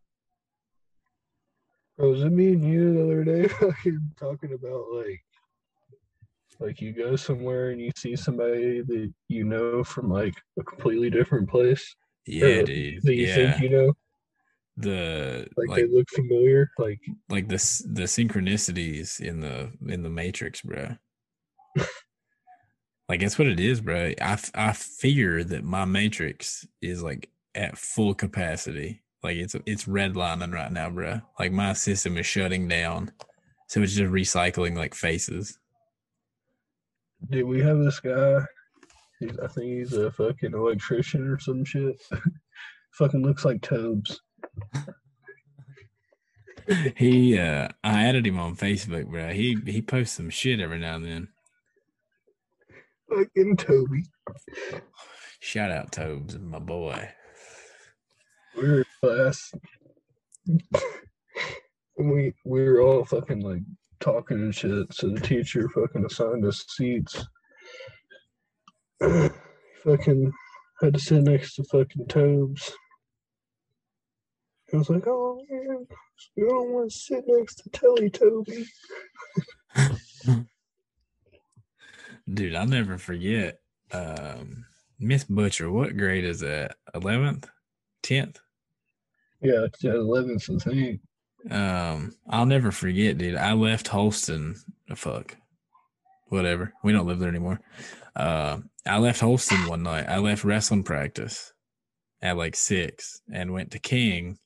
Bro, was it me and you the other day fucking talking about, like, like you go somewhere and you see somebody that you know from, like, a completely different place? Yeah, uh, dude. That you yeah. think you know? The like, like they look familiar, like like the the synchronicities in the in the Matrix, bro. Like that's what it is, bro. I I fear that my Matrix is like at full capacity, like it's it's redlining right now, bro. Like my system is shutting down, so it's just recycling like faces. Dude, we have this guy. He's, I think he's a fucking electrician or some shit. Fucking looks like Tobes. He uh I added him on Facebook, bro. He he posts some shit every now and then. Fucking Toby. Shout out Tobes, my boy. We're class. we we were all fucking like talking and shit, so the teacher fucking assigned us seats. Fucking had to sit next to fucking Tobes. I was like, oh, man, you don't want to sit next to Telly Toby. Dude, I'll never forget. Um, Miss Butcher, what grade is that? eleventh? tenth? Yeah, it's eleventh and tenth. Um, I'll never forget, dude. I left Holston. Oh, fuck. Whatever. We don't live there anymore. Uh, I left Holston one night. I left wrestling practice at like six and went to King.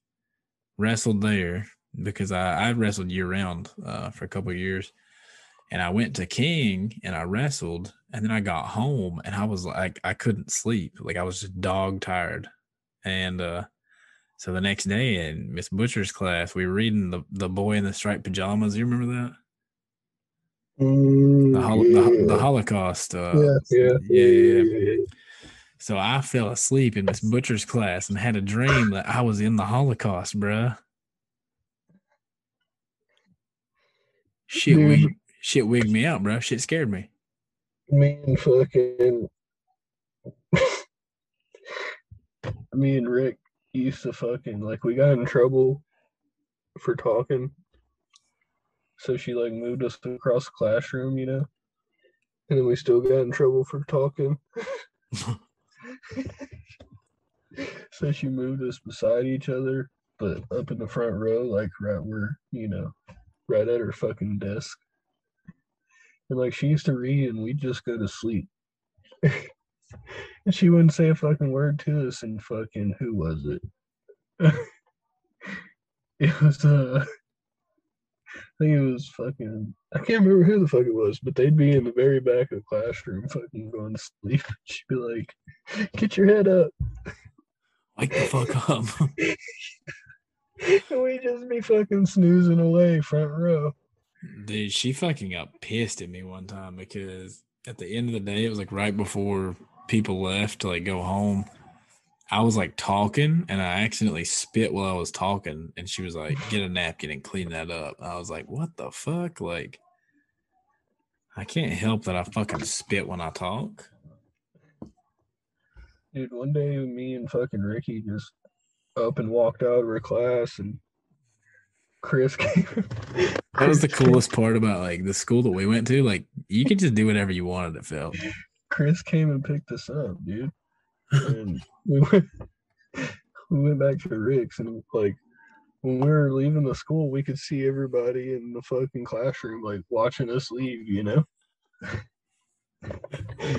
Wrestled there because I, I wrestled year round uh, for a couple of years, and I went to King and I wrestled, and then I got home and I was like, I couldn't sleep, like I was just dog tired, and uh, so the next day in Miss Butcher's class, we were reading the the boy in the striped pajamas. You remember that? Mm, the, hol- yeah. the, the Holocaust. Uh, yeah, yeah, yeah. yeah, yeah. So I fell asleep in Miss Butcher's class and had a dream that I was in the Holocaust, bruh. Shit, wig, shit wigged me out, bruh. Shit scared me. Me and fucking... me and Rick used to fucking... Like, we got in trouble for talking. So she, like, moved us across the classroom, you know? And then we still got in trouble for talking. So she moved us beside each other, but up in the front row, like right where, you know, right at her fucking desk. And like she used to read and we'd just go to sleep. And she wouldn't say a fucking word to us. And fucking who was it? It was uh I think it was fucking, I can't remember who the fuck it was, but they'd be in the very back of the classroom fucking going to sleep. She'd be like, get your head up. Wake the fuck up. And we'd just be fucking snoozing away front row. Dude, she fucking got pissed at me one time because at the end of the day, it was like right before people left to like go home. I was like talking and I accidentally spit while I was talking, and she was like, get a napkin and clean that up. I was like, what the fuck? Like, I can't help that I fucking spit when I talk. Dude, one day me and fucking Ricky just up and walked out of her class, and Chris came. That was the coolest part about like the school that we went to. Like, you could just do whatever you wanted, it felt. Chris came and picked us up, dude. And we went, we went back to Rick's, and like when we were leaving the school, we could see everybody in the fucking classroom like watching us leave, you know?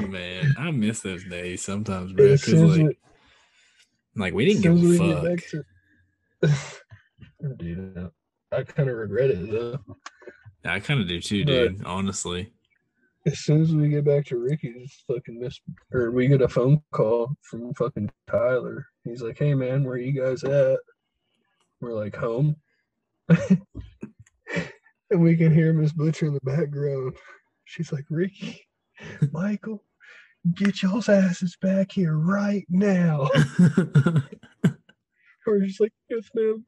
Man, I miss those days sometimes, bro. Cause like, it, like we didn't give a fuck. To, dude, I kind of regret it though. I kind of do too, dude, but honestly. As soon as we get back to Ricky, just fucking miss, or we get a phone call from fucking Tyler. He's like, hey, man, where are you guys at? We're like, home. And we can hear Miss Butcher in the background. She's like, Ricky, Michael, get y'all's asses back here right now. We're just like, yes, ma'am.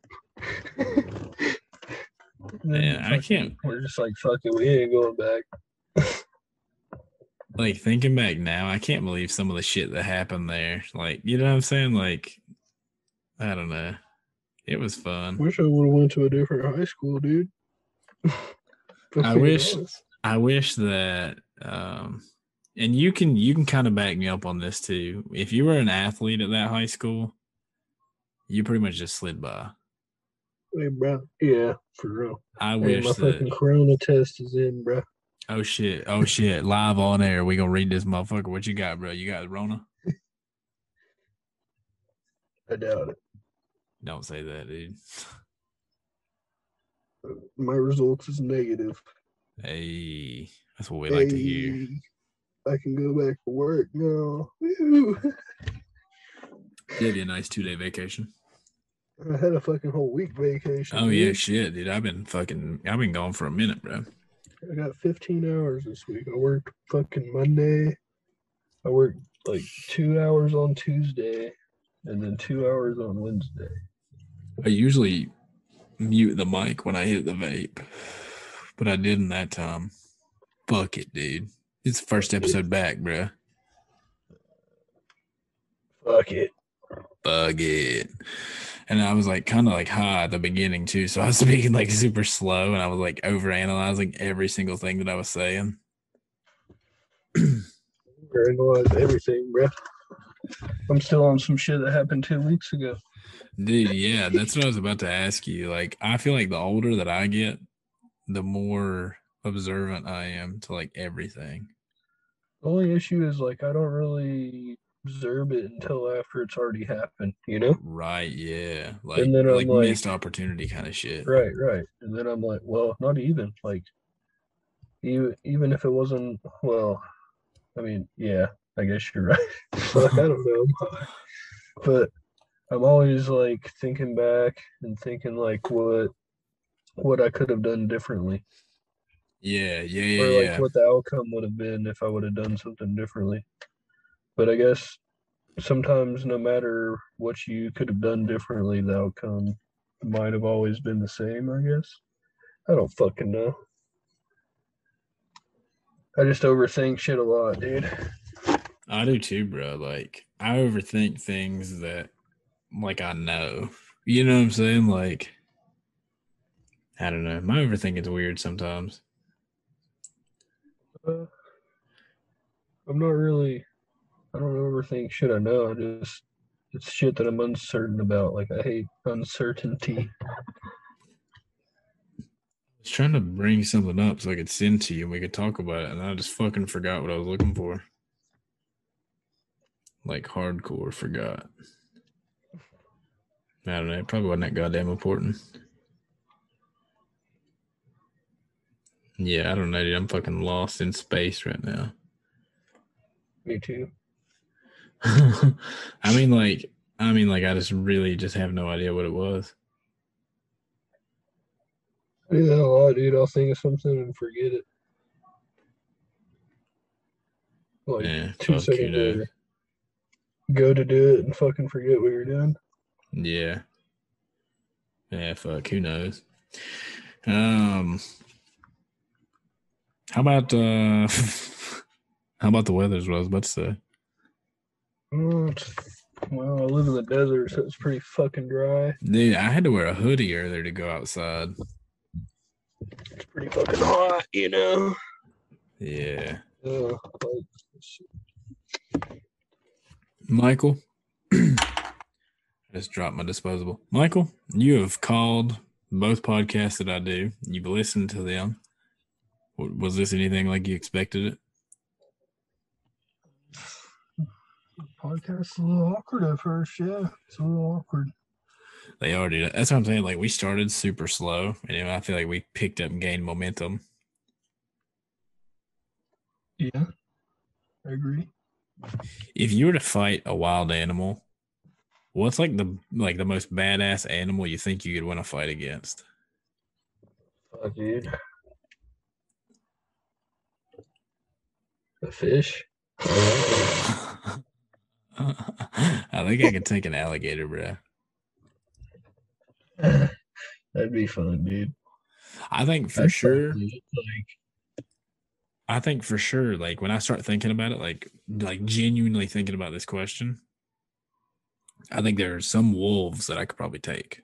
Man, I like, can't. We're just like, fuck it, we ain't going back. Like, thinking back now, I can't believe some of the shit that happened there. Like, you know what I'm saying? Like, I don't know. It was fun. Wish I would have went to a different high school, dude. I wish. I wish that. Um, and you can you can kind of back me up on this too. If you were an athlete at that high school, you pretty much just slid by. Hey, bro. Yeah, for real. I hey, wish my that. My fucking corona test is in, bro. Oh, shit. Oh, shit. Live on air. We going to read this motherfucker. What you got, bro? You got Rona? I doubt it. Don't say that, dude. My results is negative. Hey, that's what we hey, like to hear. I can go back to work now. That'd be a nice two-day vacation. I had a fucking whole week vacation. Oh, dude. Yeah, shit, dude. I've been fucking, I've been gone for a minute, bro. I got fifteen hours this week. I worked fucking Monday. I worked like two hours on Tuesday and then two hours on Wednesday. I usually mute the mic when I hit the vape, but I didn't that time. Fuck it, dude. It's the first episode back, bro. Fuck it. Fuck it. And I was like kind of like high at the beginning too. So I was speaking like super slow and I was like overanalyzing every single thing that I was saying. Overanalyze everything, bro. I'm still on some shit that happened two weeks ago. Dude, yeah, that's what I was about to ask you. Like, I feel like the older that I get, the more observant I am to like everything. The only issue is like I don't really observe it until after it's already happened, you know? Right, yeah. Like, and then I'm like, like missed opportunity kind of shit. Right, right. And then I'm like, well, not even. Like, even, even if it wasn't, well, I mean, yeah, I guess you're right. Like, I don't know. But I'm always, like, thinking back and thinking, like, what what I could have done differently. Yeah, yeah, yeah. Or, like, yeah. what the outcome would have been if I would have done something differently. But I guess sometimes no matter what you could have done differently, the outcome might have always been the same, I guess. I don't fucking know. I just overthink shit a lot, dude. I do too, bro. Like, I overthink things that, like, I know. You know what I'm saying? Like, I don't know. My overthinking's weird sometimes. Uh, I'm not really... I don't overthink shit I know. I just, it's shit that I'm uncertain about. Like, I hate uncertainty. I was trying to bring something up so I could send to you and we could talk about it, and I just fucking forgot what I was looking for. Like, hardcore forgot. I don't know. It probably wasn't that goddamn important. Yeah, I don't know, dude. I'm fucking lost in space right now. Me too. I mean, like, I mean, like, I just really just have no idea what it was. I do that a lot, dude. I'll think of something and forget it. Like, yeah, two seconds later. Go to do it and fucking forget what you're doing. Yeah. Yeah, fuck. Who knows? Um, how about, uh, how about the weather is what I was about to say. Well, I live in the desert, so it's pretty fucking dry. Dude, I had to wear a hoodie earlier to go outside. It's pretty fucking hot, you know? Yeah. Uh, like, Michael, I just dropped my disposable. Michael, you have called both podcasts that I do. You've listened to them. Was this anything like you expected it? The podcast's a little awkward at first, yeah. It's a little awkward. They already did. That's what I'm saying. Like, we started super slow, and I feel like we picked up and gained momentum. Yeah, I agree. If you were to fight a wild animal, what's like the like the most badass animal you think you could win a fight against? Fuck, dude. A fish. I think I could take an alligator, bro. That'd be fun, dude. I think for That's sure. Fun, like, I think for sure. Like, when I start thinking about it, like, like genuinely thinking about this question, I think there are some wolves that I could probably take.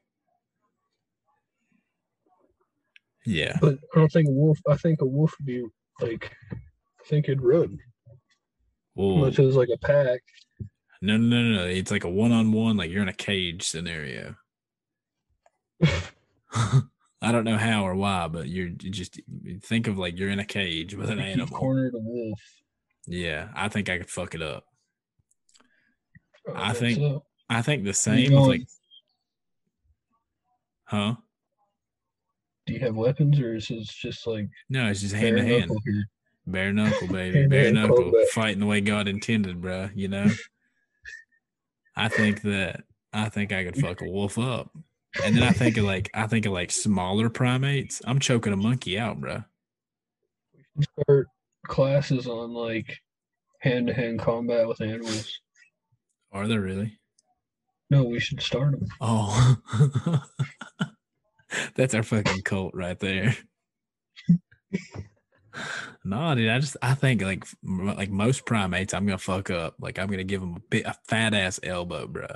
Yeah, but I don't think a wolf. I think a wolf would be like. I think it'd run. Whoa. Much as like a pack. No, no, no, no. It's like a one-on-one, like you're in a cage scenario. I don't know how or why, but you're you just think of like you're in a cage with an animal. You cornered a wolf. Yeah, I think I could fuck it up. Oh, I think so. I think the same. You know, like, huh? Do you have weapons, or is it just like no? It's just hand to hand. Bare knuckle, baby. Bare knuckle. Fighting the way God intended, bro. You know? I think that I think I could fuck a wolf up. And then I think of like I think of like smaller primates. I'm choking a monkey out, bro. We should start classes on like hand to hand combat with animals. Are there really? No, we should start them. Oh. That's our fucking cult right there. No, dude, I just, I think like, like most primates, I'm going to fuck up. Like, I'm going to give them a, bit, a fat ass elbow, bro.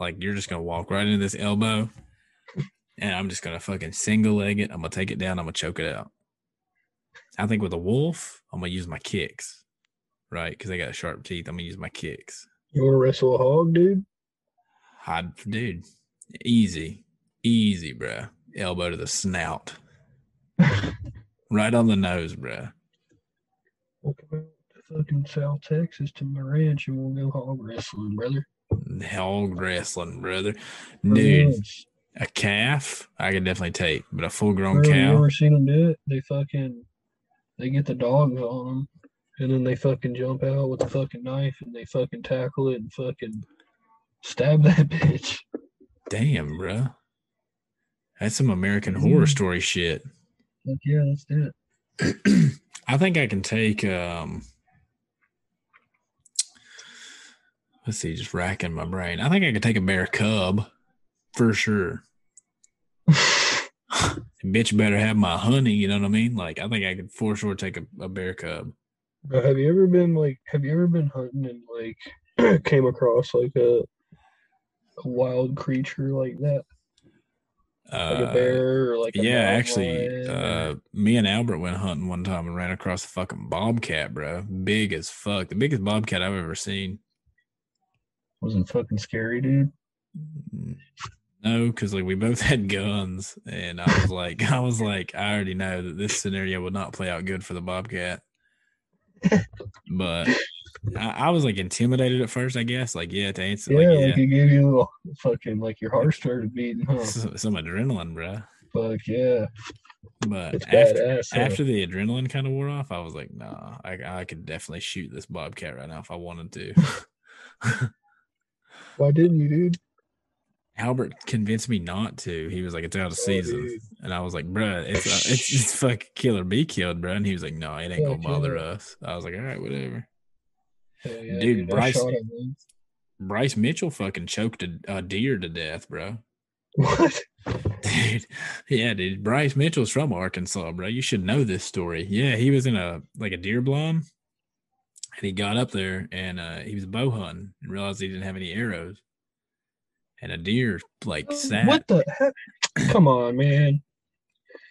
Like, you're just going to walk right into this elbow, and I'm just going to fucking single leg it. I'm going to take it down. I'm going to choke it out. I think with a wolf, I'm going to use my kicks, right? Because they got sharp teeth. I'm going to use my kicks. You want to wrestle a hog, dude? I, dude, easy, easy, bro. Elbow to the snout. Right on the nose, bro. We'll come out to fucking South Texas to my ranch, and we'll go hog wrestling, brother. Hog wrestling, brother. Dude, a calf, I could definitely take, but a full-grown bro, cow. You ever seen them do it? They fucking, they get the dogs on them, and then they fucking jump out with a fucking knife, and they fucking tackle it and fucking stab that bitch. Damn, bro. That's some American Horror yeah. Story shit. Like, yeah, let's do it. I think I can take, um, let's see, just racking my brain. I think I could take a bear cub for sure. Bitch better have my honey, you know what I mean? Like, I think I could for sure take a, a bear cub. Bro, have you ever been like, have you ever been hunting and like came across like a, a wild creature like that? Like a bear or like a yeah, actually, uh, me and Albert went hunting one time and ran across a fucking bobcat, bro. Big as fuck. The biggest bobcat I've ever seen. Wasn't fucking scary, dude? No, because like we both had guns, and I was like, I was like, I already know that this scenario would not play out good for the bobcat. But I, I was like intimidated at first, I guess. Like, yeah, to answer. Yeah, like, yeah. Like it gave you a little fucking, like your heart started beating, huh? Some, some adrenaline, bro. Fuck yeah. But it's after, badass, huh? After the adrenaline kind of wore off, I was like, nah, I, I could definitely shoot this bobcat right now if I wanted to. Why didn't you, dude? Albert convinced me not to. He was like, it's out of season. Oh, and I was like, bruh, it's, uh, it's, it's fucking kill or be killed, bruh. And he was like, no, it ain't yeah, gonna bother yeah. us. I was like, all right, whatever. Yeah, yeah, dude, dude, Bryce him, Bryce Mitchell fucking choked a, a deer to death, bro. What? Dude, yeah, dude. Bryce Mitchell's from Arkansas, bro. You should know this story. Yeah, he was in a, like a deer blind, and he got up there, and uh, he was bow hunting and realized he didn't have any arrows. And a deer, like, sat. What the heck? Come on, man.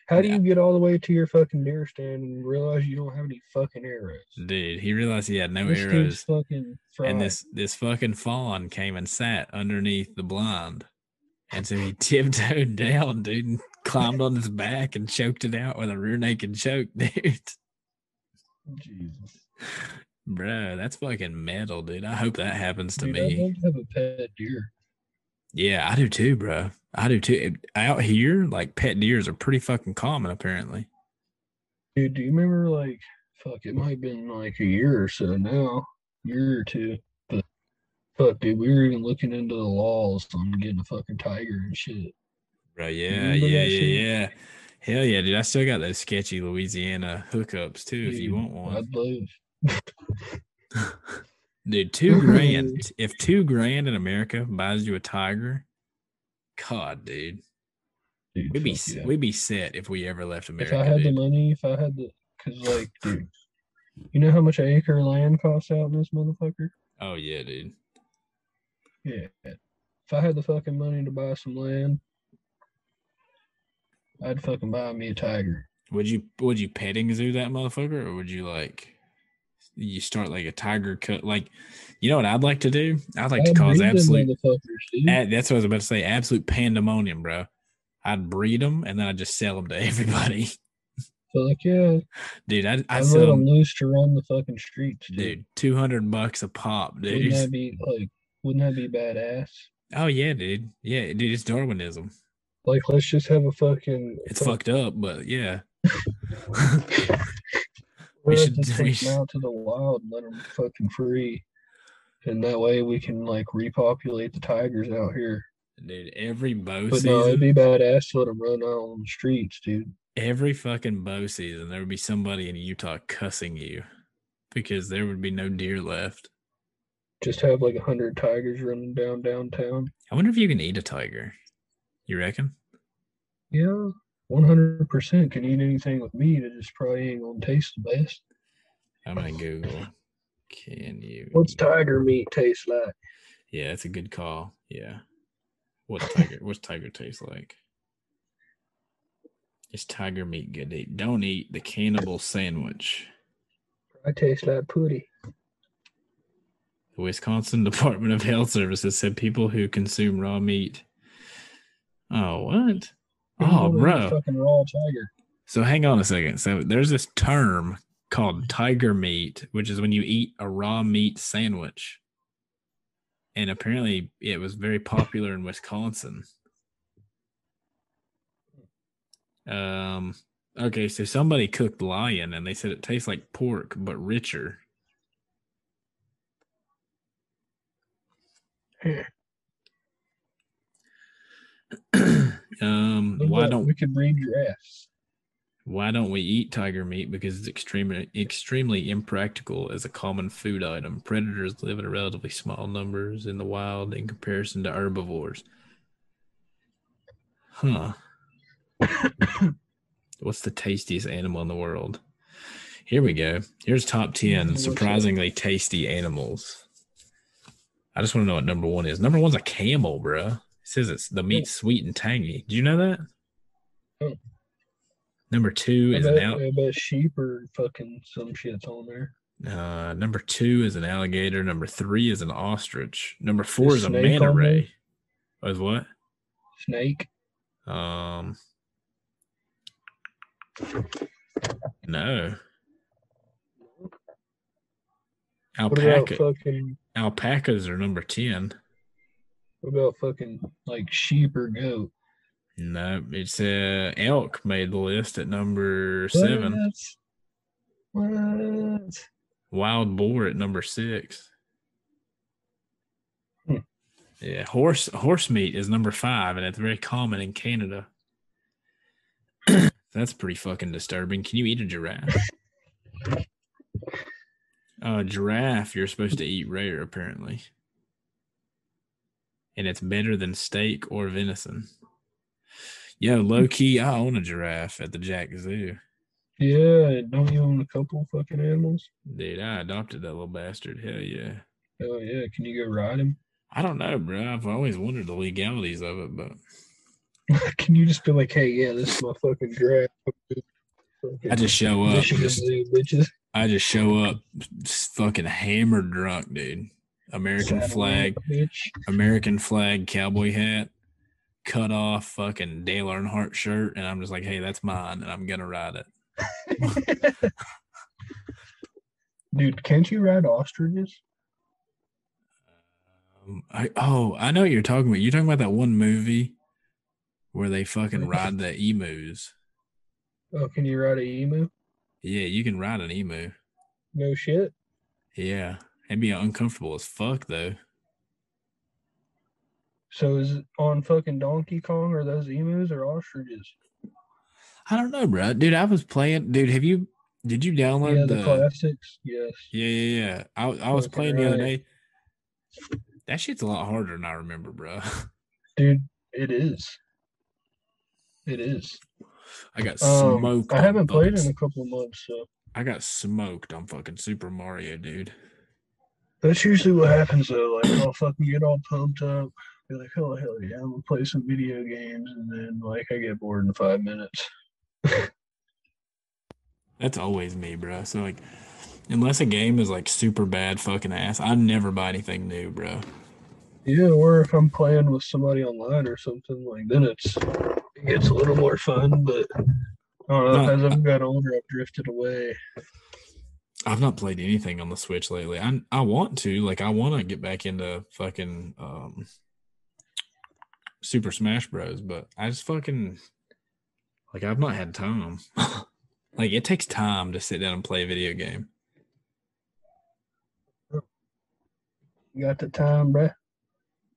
How do yeah. you get all the way to your fucking deer stand and realize you don't have any fucking arrows? Dude, he realized he had no this arrows. Fucking and this, this fucking fawn came and sat underneath the blind. And so he tiptoed down, dude, and climbed on his back and choked it out with a rear naked choke, dude. Jesus. Bro, that's fucking metal, dude. I hope that happens to dude, me. I don't have a pet deer. Yeah, I do too, bro. I do too. Out here, like, pet deers are pretty fucking common, apparently. Dude, do you remember, like, fuck, it might have been like a year or so now, year or two. But fuck, dude, we were even looking into the laws on getting a fucking tiger and shit. Bro, yeah, yeah, yeah, yeah. Hell yeah, dude. I still got those sketchy Louisiana hookups, too, dude, if you want one. I'd love. Dude, two grand. If two grand in America buys you a tiger, God, dude. dude we'd be yeah. we'd be set if we ever left America. If I had dude. the money, if I had the, because, like, dude, you know how much an acre of land costs out in this motherfucker? Oh, yeah, dude. Yeah. If I had the fucking money to buy some land, I'd fucking buy me a tiger. Would you would you petting zoo that motherfucker, or would you like you start like a tiger cut? Like, you know what I'd like to do? I'd like I'd to cause absolute. Ad, that's what I was about to say. Absolute pandemonium, bro. I'd breed them and then I'd just sell them to everybody. Fuck yeah, dude! I'd, I'd, I'd sell let them loose to run the fucking streets, dude. dude Two hundred bucks a pop, dude. Wouldn't that be like? Wouldn't that be badass? Oh yeah, dude. Yeah, dude. It's Darwinism. Like, let's just have a fucking... It's fuck. fucked up, but yeah. we should just take them out to the wild and let them fucking free. And that way we can, like, repopulate the tigers out here. Dude, every bow but season... But no, it'd be badass to let them run out on the streets, dude. Every fucking bow season, there would be somebody in Utah cussing you. Because there would be no deer left. Just have, like, a hundred tigers running down downtown. I wonder if you can eat a tiger. You reckon? Yeah, one hundred percent can eat anything with meat. It just probably ain't going to taste the best. I'm going to Google. Can you... What's tiger meat taste like? Yeah, that's a good call. Yeah. What's tiger, what's tiger taste like? Is tiger meat good to eat? Don't eat the cannibal sandwich. I taste like pooty. The Wisconsin Department of Health Services said people who consume raw meat... Oh, what? Oh, bro. Fucking raw tiger. So hang on a second. So there's this term called tiger meat, which is when you eat a raw meat sandwich. And apparently it was very popular in Wisconsin. Um. Okay, so somebody cooked lion, and they said it tastes like pork, but richer. um why don't we can breed giraffes? Why don't we eat tiger meat? Because it's extremely extremely impractical as a common food item. Predators live in relatively small numbers in the wild in comparison to herbivores. Huh. What's the tastiest animal in the world? Here we go. Here's top ten surprisingly tasty animals. I just want to know what number one is. Number one's a camel, bro. It says it's the meat's sweet and tangy. Did you know that? Oh. Number two is I bet, an al- I bet sheep or fucking some shit's on there. Uh, number two is an alligator. Number three is an ostrich. Number four is, is a manta ray. Is what? Snake. Um. No. Alpaca. Fucking- Alpacas are number ten. What about fucking, like, sheep or goat? No, it's uh, elk made the list at number seven. What? What? Wild boar at number six. Hmm. Yeah, horse horse meat is number five, and it's very common in Canada. That's pretty fucking disturbing. Can you eat a giraffe? A giraffe you're supposed to eat rare, apparently. And it's better than steak or venison. Yo, low key, I own a giraffe at the Jack Zoo. Yeah, don't you own a couple fucking animals? Dude, I adopted that little bastard. Hell yeah. Hell yeah. Can you go ride him? I don't know, bro. I've always wondered the legalities of it, but. Can you just be like, hey, yeah, this is my fucking giraffe. Fucking I just show up. Just, zoo, bitches. I just show up just fucking hammered drunk, dude. American flag, American flag cowboy hat, cut off fucking Dale Earnhardt shirt, and I'm just like, hey, that's mine, and I'm going to ride it. Dude, can't you ride ostriches? Um, I, oh, I know what you're talking about. You're talking about that one movie where they fucking ride the emus. Oh, can you ride an emu? Yeah, you can ride an emu. No shit. Yeah, it'd be uncomfortable as fuck though. So is it on fucking Donkey Kong, or those emus or ostriches? I don't know, bro. Dude, I was playing. Dude, have you? Did you download yeah, the, the classics? Yes. Yeah, yeah, yeah. I I was okay, playing the right. other day. That shit's a lot harder than I remember, bro. Dude, it is. It is. I got um, smoked. I haven't played bugs. in a couple of months. So I got smoked on fucking Super Mario, dude. That's usually what happens though. Like I'll fucking get all pumped up, be like, "Oh hell yeah, I'm gonna play some video games," and then like I get bored in five minutes. That's always me, bro. So, like, unless a game is, like, super bad fucking ass, I never buy anything new, bro. Yeah, or if I'm playing with somebody online or something, like, then it's it gets a little more fun, but I don't know. No, as I've I, got older, I've drifted away. I've not played anything on the Switch lately. I, I want to. Like, I want to get back into fucking um, Super Smash Bros., but I just fucking, like, I've not had time. Like, it takes time to sit down and play a video game. You got the time, bruh.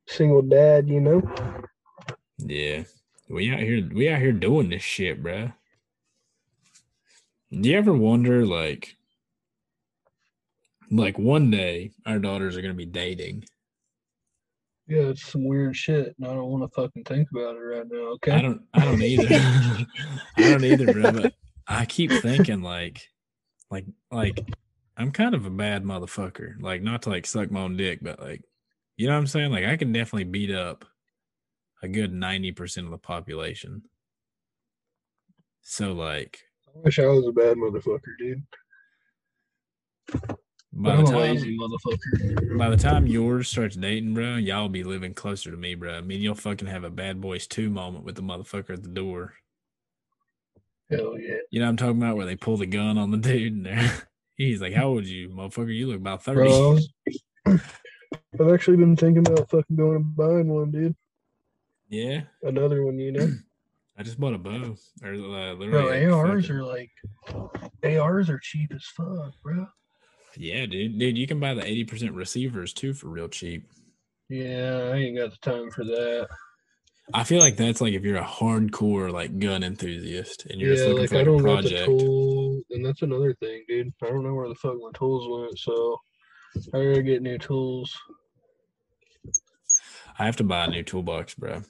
Single dad, you know? Yeah. We out here we out here doing this shit, bruh. Do you ever wonder, like, like one day our daughters are going to be dating? Yeah, it's some weird shit, and I don't want to fucking think about it right now, okay? I don't, I don't either. I don't either, bruh, but I keep thinking like, like, like, I'm kind of a bad motherfucker. Like, not to like suck my own dick, but like, you know what I'm saying? Like, I can definitely beat up a good ninety percent of the population. So like, I wish I was a bad motherfucker, dude. By I'm the time, a lazy motherfucker. By the time yours starts dating, bro, y'all be living closer to me, bro. I mean, you'll fucking have a Bad Boys two moment with the motherfucker at the door. Hell yeah. You know what I'm talking about, where they pull the gun on the dude and they're, he's like, "How old are you, motherfucker? You look about thirty." Bro, I've actually been thinking about fucking going and buying one, dude. Yeah. Another one, you know. I just bought a bow. Or, uh, bro, A Rs are like, A Rs are cheap as fuck, bro. Yeah, dude. Dude, you can buy the eighty percent receivers too for real cheap. Yeah, I ain't got the time for that. I feel like that's like if you're a hardcore like gun enthusiast and you're yeah, just looking like, for like I don't a project. Got the tool, and that's another thing, dude. I don't know where the fuck my tools went, so I gotta get new tools. I have to buy a new toolbox, bro.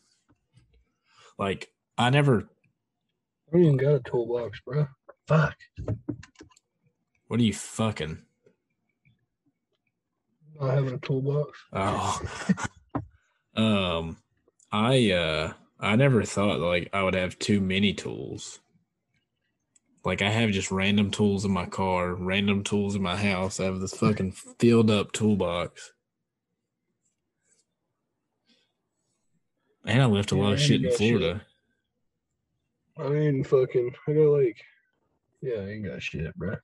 Like I never. I don't even got a toolbox, bro. Fuck. What are you fucking? Not having a toolbox. Oh. um. I uh I never thought like I would have too many tools. Like I have just random tools in my car, random tools in my house. I have this fucking filled up toolbox. And I left a yeah, lot of shit in Florida. Shit. I mean fucking I got like yeah, I ain't got shit, bro.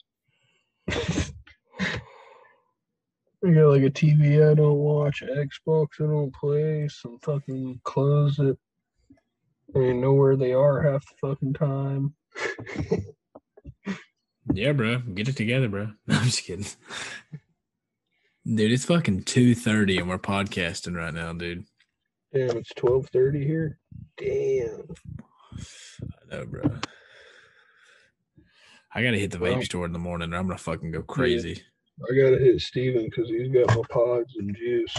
I got like a T V I don't watch, an Xbox I don't play, some fucking clothes that I don't know where they are half the fucking time. Yeah, bro. Get it together, bro. No, I'm just kidding. Dude, it's fucking two thirty and we're podcasting right now, dude. Damn, it's twelve thirty here. Damn. I know, bro. I gotta hit the vape wow. store in the morning or I'm gonna fucking go crazy. Yeah. I gotta hit Steven because he's got my pods and juice.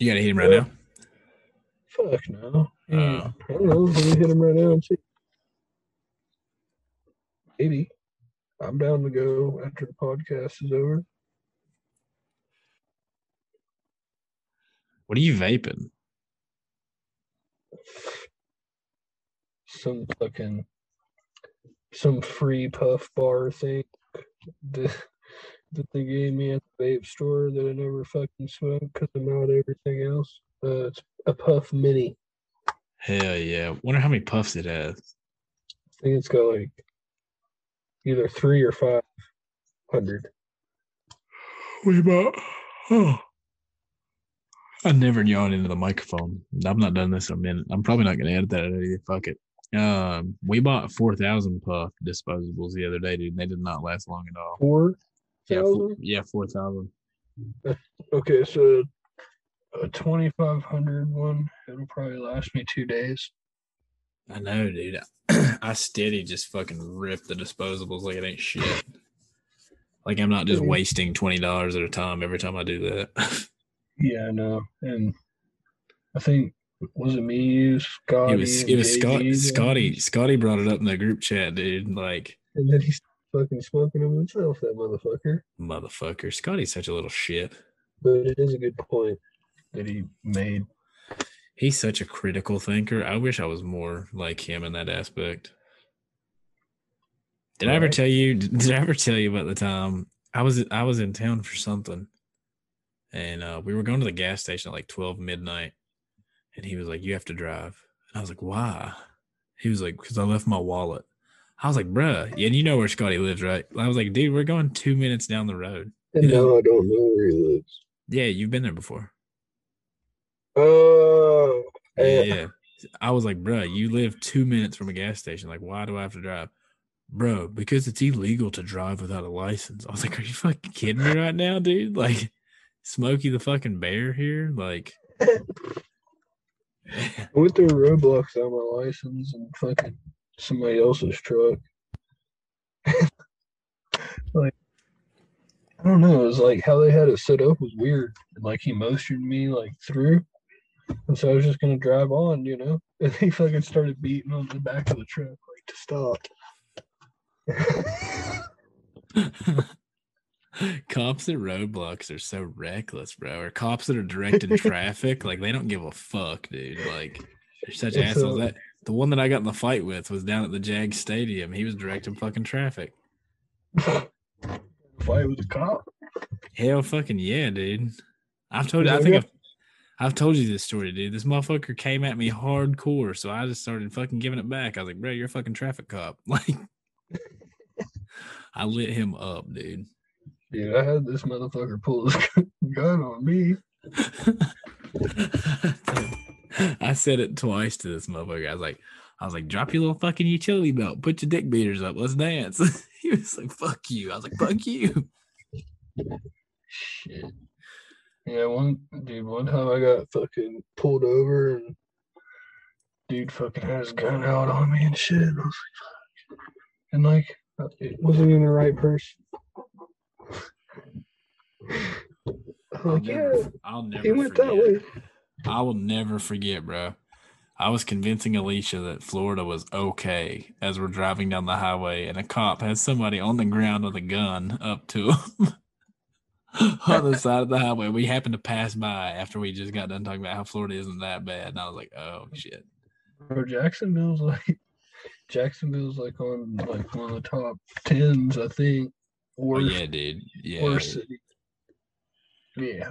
You gotta hit him right yeah. now? Fuck no. Uh, I don't know. Let me hit him right now and see. Maybe. I'm down to go after the podcast is over. What are you vaping? Some fucking... Some free puff bar thing that, that they gave me at the vape store that I never fucking smoked because I'm out everything else. Uh, it's a puff mini. Hell yeah. Wonder how many puffs it has. I think it's got like either three or five hundred. We about, oh. I never yawn into the microphone. I've not done this in a minute. I'm probably not going to edit that either. Fuck it. Um, we bought four thousand puff disposables the other day, dude, and they did not last long at all. Four? Yeah, four, yeah, four thousand. Okay, so a twenty-five hundred one, it'll probably last me two days. I know, dude. I steady just fucking rip the disposables like it ain't shit. Like, I'm not just wasting twenty dollars at a time every time I do that. Yeah, I know. And I think, was it me, you, Scotty? It was, it was Scott, Scotty. Scotty brought it up in the group chat, dude. Like, and then he's fucking smoking him himself, that motherfucker. Motherfucker. Scotty's such a little shit. But it is a good point that he made. He's such a critical thinker. I wish I was more like him in that aspect. Did All I ever right. tell you? Did I ever tell you about the time I was I was in town for something, and uh, we were going to the gas station at like twelve midnight, and he was like, "You have to drive," and I was like, "Why?" He was like, "Because I left my wallet." I was like, "Bruh," and you know where Scotty lives, right? I was like, "Dude, we're going two minutes down the road." And you know? Now I don't know where he lives. Yeah, you've been there before. Oh, uh, yeah. yeah. I was like, "Bruh, you live two minutes from a gas station. Like, why do I have to drive?" Bro, because it's illegal to drive without a license. I was like, are you fucking kidding me right now, dude? Like, Smokey the fucking bear here? Like, I went through roadblocks on my license and fucking somebody else's truck. Like, I don't know. It was like how they had it set up was weird. Like, he motioned me, like, through. And so I was just going to drive on, you know? And he fucking started beating on the back of the truck, like, to stop. Cops that roadblocks are so reckless, bro. Or cops that are directing traffic, like they don't give a fuck, dude. Like they're such it's assholes. A, that the one that I got in the fight with was down at the Jag Stadium. He was directing fucking traffic. Fight with a cop? Hell, fucking yeah, dude. I've told you. I think I've, I've told you this story, dude. This motherfucker came at me hardcore, so I just started fucking giving it back. I was like, bro, you're a fucking traffic cop, like. I lit him up, dude. Dude, I had this motherfucker pull his gun on me. I said it twice to this motherfucker. I was like, I was like, drop your little fucking utility belt. Put your dick beaters up. Let's dance. He was like, fuck you. I was like, fuck you. Shit. Yeah, one dude, one time I got fucking pulled over and dude fucking had his gun out on me and shit. I was like, fuck. And like it wasn't in the right person. I'll like, never, yeah, I'll never he went forget. That way. I will never forget, bro. I was convincing Alicia that Florida was okay as we're driving down the highway, and a cop has somebody on the ground with a gun up to him on the side of the highway. We happened to pass by after we just got done talking about how Florida isn't that bad, and I was like, "Oh shit, bro, Jacksonville's like." Jacksonville's like on like one of the top tens, I think. Worst, oh yeah, dude. Yeah. Worst city. Yeah.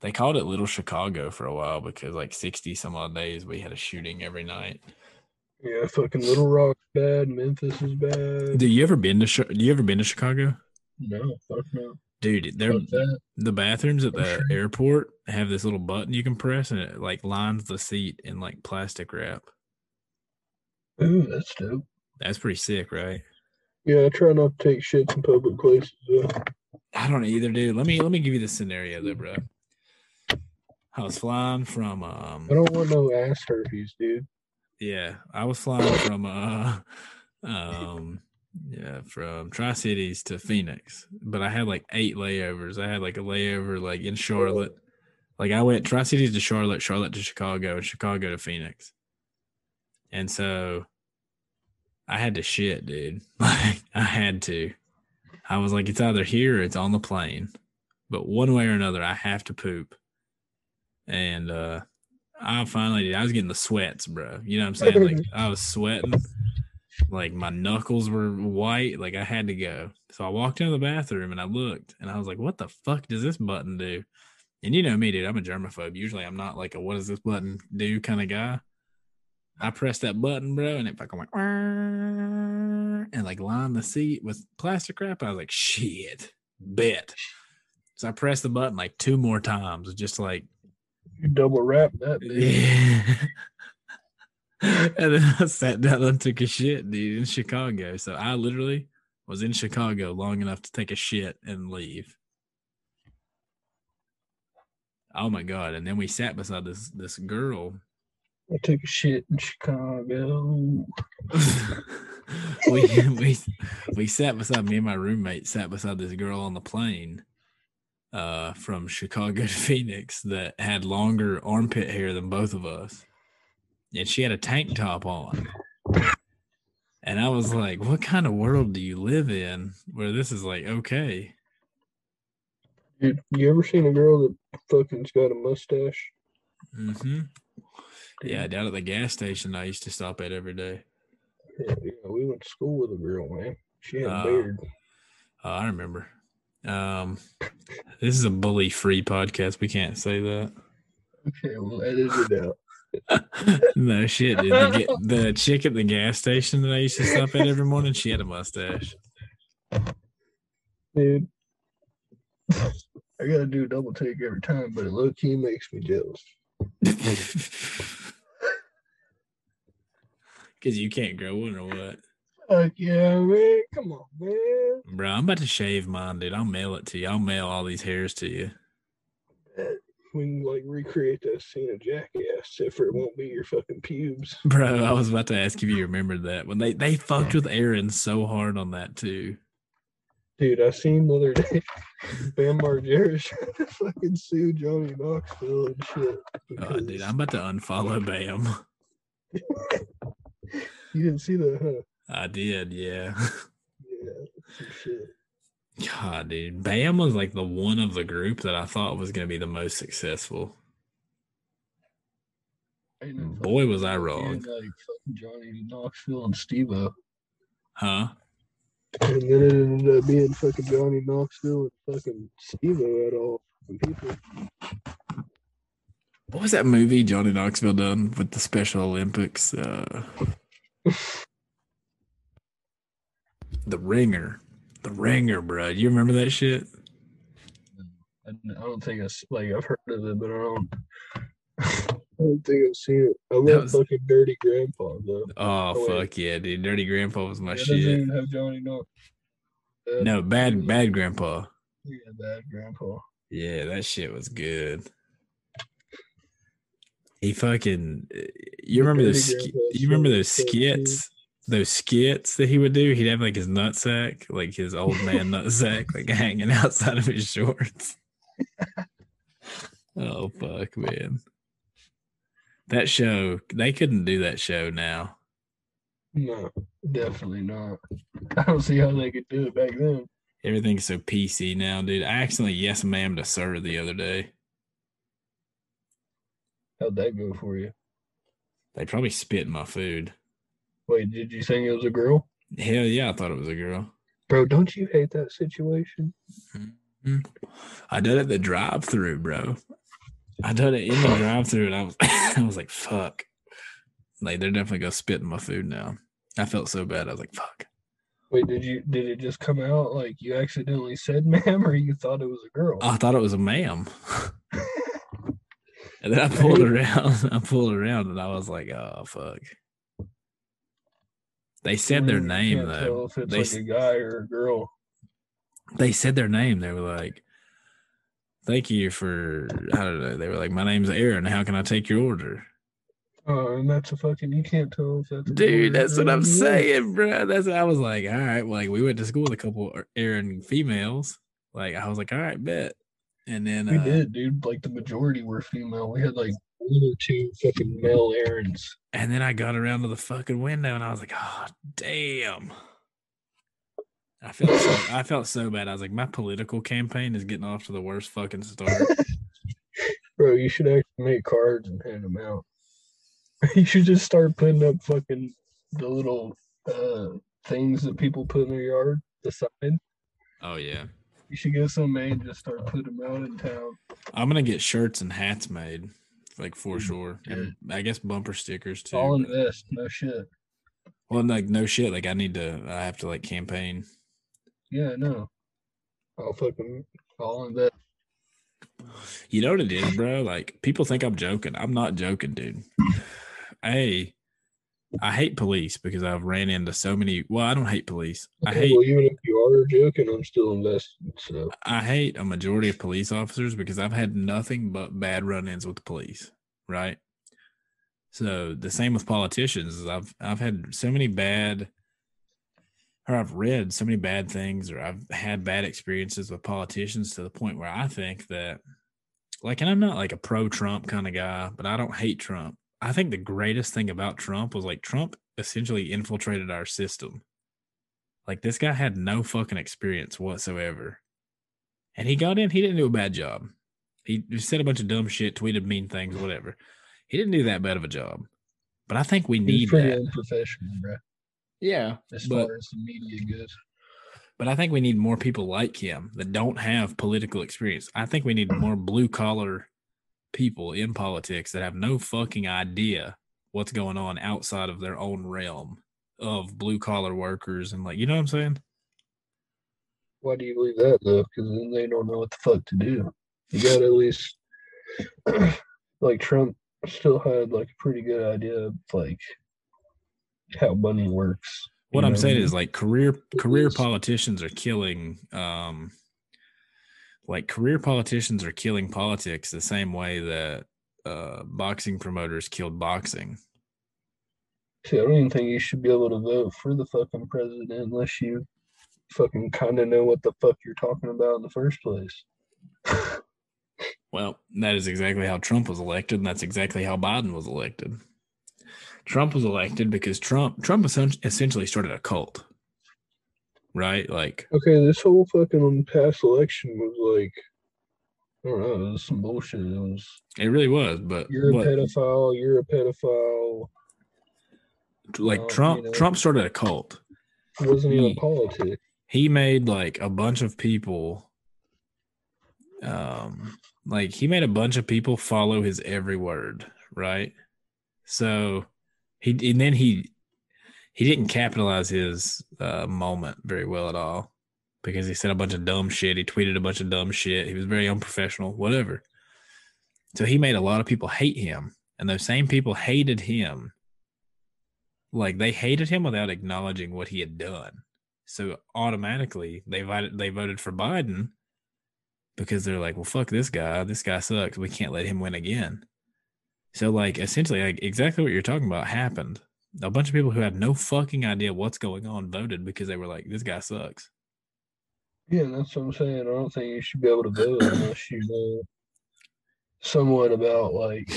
They called it Little Chicago for a while because like sixty some odd days we had a shooting every night. Yeah, fucking Little Rock's bad. Memphis is bad. Do you ever been to? Do you ever been to Chicago? No, fuck no. Dude, they're the bathrooms at the airport have this little button you can press and it like lines the seat in like plastic wrap. Ooh, that's dope. That's pretty sick, right? Yeah, I try not to take shits in public places, though. I don't either, dude. Let me let me give you the scenario, though, bro. I was flying from... Um, I don't want no ass herpes, dude. Yeah, I was flying from uh, um, yeah, from Tri-Cities to Phoenix, but I had like eight layovers. I had like a layover like in Charlotte. Like I went Tri-Cities to Charlotte, Charlotte to Chicago, and Chicago to Phoenix. And so I had to shit, dude. Like, I had to. I was like, it's either here or it's on the plane. But one way or another, I have to poop. And uh, I finally did. I was getting the sweats, bro. You know what I'm saying? Like, I was sweating. Like, my knuckles were white. Like, I had to go. So I walked into the bathroom and I looked and I was like, what the fuck does this button do? And you know me, dude. I'm a germaphobe. Usually I'm not like a what does this button do kind of guy. I pressed that button, bro, and it fucking went and like lined the seat with plastic wrap. I was like, shit. bet. So I pressed the button like two more times, just like you double wrap that, dude. Yeah. And then I sat down and took a shit, dude, in Chicago. So I literally was in Chicago long enough to take a shit and leave. Oh my God. And then we sat beside this this girl. I took a shit in Chicago. we we we sat beside, me and my roommate sat beside this girl on the plane uh, from Chicago to Phoenix that had longer armpit hair than both of us. And she had a tank top on. And I was like, what kind of world do you live in where this is like, okay. Dude, you ever seen a girl that fucking's got a mustache? Mm-hmm. Yeah, down at the gas station I used to stop at every day. Yeah, yeah we went to school with a girl, man. She had a uh, beard. Uh, I remember. Um, this is a bully-free podcast. We can't say that. Okay, we'll edit it out. No shit, dude. The, the chick at the gas station that I used to stop at every morning, she had a mustache. Dude, I gotta do a double take every time, but it low key makes me jealous. Cause you can't grow one or what? Fuck yeah, man! Come on, man. Bro, I'm about to shave mine, dude. I'll mail it to you. I'll mail all these hairs to you. We can like recreate that scene of Jackass, except for it won't be your fucking pubes. Bro, I was about to ask if you remembered that when they they fucked with Aaron so hard on that too. Dude, I seen the other day Bam Margera trying to fucking sue Johnny Knoxville and shit. Oh, dude, I'm about to unfollow Bam. You didn't see that, huh? I did, yeah. Yeah, that's some shit. God, dude, Bam was like the one of the group that I thought was going to be the most successful. Boy, was I wrong. Yeah, like fucking Johnny Knoxville and Steve-O. Huh? And then it ended up being fucking Johnny Knoxville and fucking Steve-O at all people. What was that movie Johnny Knoxville done with the Special Olympics? Uh, the Ringer. The Ringer, bro. You remember that shit? I don't think it's like I've heard of it, but I don't. I don't think I've seen it. I love was, fucking Dirty Grandpa though. Oh, oh fuck wait. Yeah, dude! Dirty Grandpa was my yeah, shit. Doesn't even have Johnny Knox. Bad no, bad, yeah. bad Grandpa. Yeah, Bad Grandpa. Yeah, that shit was good. He fucking. You remember Dirty those? Grandpa, you remember those skits? Those skits that he would do, he'd have like his nutsack, like his old man nutsack, like hanging outside of his shorts. Oh, fuck, man. That show, they couldn't do that show now. No, definitely not. I don't see how they could do it back then. Everything's so P C now, dude. I accidentally yes ma'am'd a sir the other day. How'd that go for you? They probably spit in my food. Wait, did you think it was a girl? Hell yeah, I thought it was a girl. Bro, don't you hate that situation? Mm-hmm. I did it at the drive-thru, bro. I did it in the drive-thru, and I was, I was like, fuck. Like, they're definitely gonna spit in my food now. I felt so bad. I was like, fuck. Wait, did you? Did it just come out like you accidentally said ma'am, or you thought it was a girl? I thought it was a ma'am. And then I pulled around. I pulled around, and I was like, oh fuck. They said their name though. If it's they, like a guy or a girl. They said their name. They were like, "Thank you for." I don't know. They were like, "My name's Aaron. How can I take your order?" Oh, and that's a fucking. You can't tell if that's. Dude, that's what I'm saying, bro. That's what I was like. All right, well, like we went to school with a couple Aaron females. Like I was like, all right, bet. And then we uh, did, dude. Like the majority were female. We had like. One or two fucking male errands. And then I got around to the fucking window and I was like, oh, damn. I felt so, I felt so bad. I was like, my political campaign is getting off to the worst fucking start. Bro, you should actually make cards and hand them out. You should just start putting up fucking the little uh, things that people put in their yard, the sign. Oh, yeah. You should get some made and just start putting them out in town. I'm going to get shirts and hats made. Like for sure, and I guess bumper stickers too. All invest, no shit. Well, like no shit. Like I need to, I have to like campaign. Yeah, no. I'll fucking call in that. You know what it is, bro? Like, people think I'm joking. I'm not joking, dude. Hey, I hate police because I've ran into so many. Well, I don't hate police. I okay, hate. Well, even if you are joking, I'm still invested. So I hate a majority of police officers because I've had nothing but bad run-ins with the police, right? So the same with politicians. I've I've had so many bad, or I've read so many bad things, or I've had bad experiences with politicians to the point where I think that, like, and I'm not like a pro-Trump kind of guy, but I don't hate Trump. I think the greatest thing about Trump was, like, Trump essentially infiltrated our system. Like, this guy had no fucking experience whatsoever. And he got in, he didn't do a bad job. He said a bunch of dumb shit, tweeted mean things, whatever. He didn't do that bad of a job. But I think we need that. He's pretty unprofessional, bro. Yeah. As but, far as the media goes. But I think we need more people like him that don't have political experience. I think we need more blue-collar people in politics that have no fucking idea what's going on outside of their own realm of blue collar workers and, like, you know what I'm saying? Why do you believe that, though? Because then they don't know what the fuck to do. You got to at least, like, Trump still had, like, a pretty good idea of, like, how money works. What I'm saying is, like, career career politicians are killing. Um, Like, career politicians are killing politics the same way that uh, boxing promoters killed boxing. See, I don't even think you should be able to vote for the fucking president unless you fucking kind of know what the fuck you're talking about in the first place. Well, that is exactly how Trump was elected, and that's exactly how Biden was elected. Trump was elected because Trump Trump essentially started a cult. Right, like, okay, this whole fucking past election was like, I don't know, it was some bullshit. It was, it really was. But you're what, a pedophile. You're a pedophile. Like, um, Trump, you know, Trump started a cult. It wasn't even politics. He made like a bunch of people, um, like he made a bunch of people follow his every word. Right, so he and then he. He didn't capitalize his uh, moment very well at all because he said a bunch of dumb shit. He tweeted a bunch of dumb shit. He was very unprofessional, whatever. So he made a lot of people hate him. And those same people hated him. Like, they hated him without acknowledging what he had done. So automatically they voted, they voted for Biden because they're like, well, fuck this guy. This guy sucks. We can't let him win again. So, like, essentially, like, exactly what you're talking about happened. A bunch of people who had no fucking idea what's going on voted because they were like, this guy sucks. Yeah, that's what I'm saying. I don't think you should be able to vote unless you know somewhat about, like,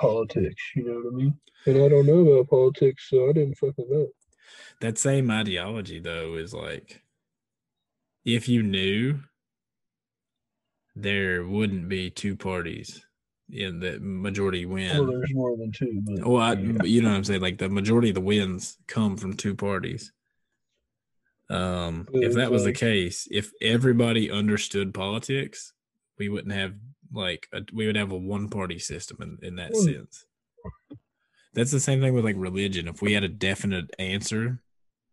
politics. You know what I mean? And I don't know about politics, so I didn't fucking vote. That same ideology, though, is like, if you knew, there wouldn't be two parties. In the majority win. Well, there's more than two. But, oh, I, yeah. You know what I'm saying? Like, the majority of the wins come from two parties. Um, but if that was like, the case, if everybody understood politics, we wouldn't have, like, a, we would have a one-party system in, in that well, sense. That's the same thing with, like, religion. If we had a definite answer,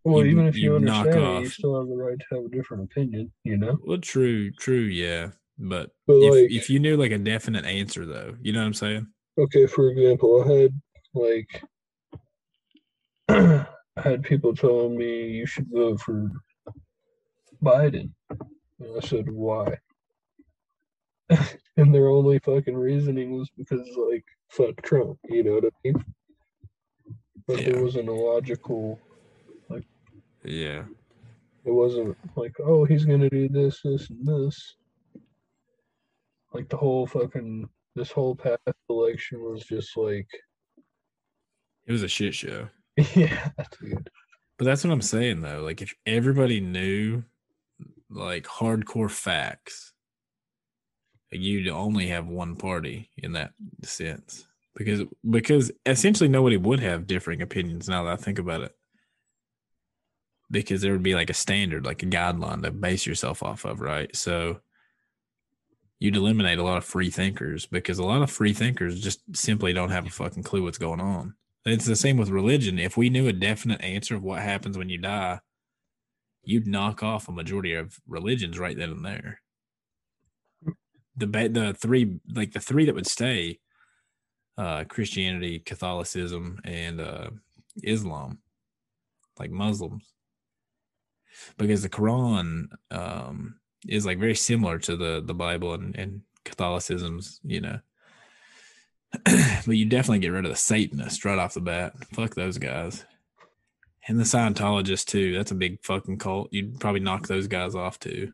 well, you, even if you, you understand knock it, off, you still have the right to have a different opinion, you know? Well, true, true, yeah. But, but if, like, if you knew, like, a definite answer, though, you know what I'm saying? Okay, for example, I had, like, I had people telling me you should vote for Biden. And I said, why? And their only fucking reasoning was because, like, fuck Trump, you know what I mean? But yeah. It wasn't a logical, like... Yeah. It wasn't like, oh, he's going to do this, this, and this. Like, the whole fucking, this whole past election was just like... It was a shit show. Yeah, dude. But that's what I'm saying, though. Like, if everybody knew, like, hardcore facts, you'd only have one party in that sense. Because, because essentially nobody would have differing opinions now that I think about it. Because there would be, like, a standard, like a guideline to base yourself off of, right? So... You'd eliminate a lot of free thinkers because a lot of free thinkers just simply don't have a fucking clue what's going on. It's the same with religion. If we knew a definite answer of what happens when you die, you'd knock off a majority of religions right then and there. The the three like the three that would stay, uh, Christianity, Catholicism, and uh, Islam, like Muslims, because the Quran um, is like very similar to the the Bible and, and Catholicism's, you know. But you definitely get rid of the Satanists right off the bat. Fuck those guys. And the Scientologists, too. That's a big fucking cult. You'd probably knock those guys off, too.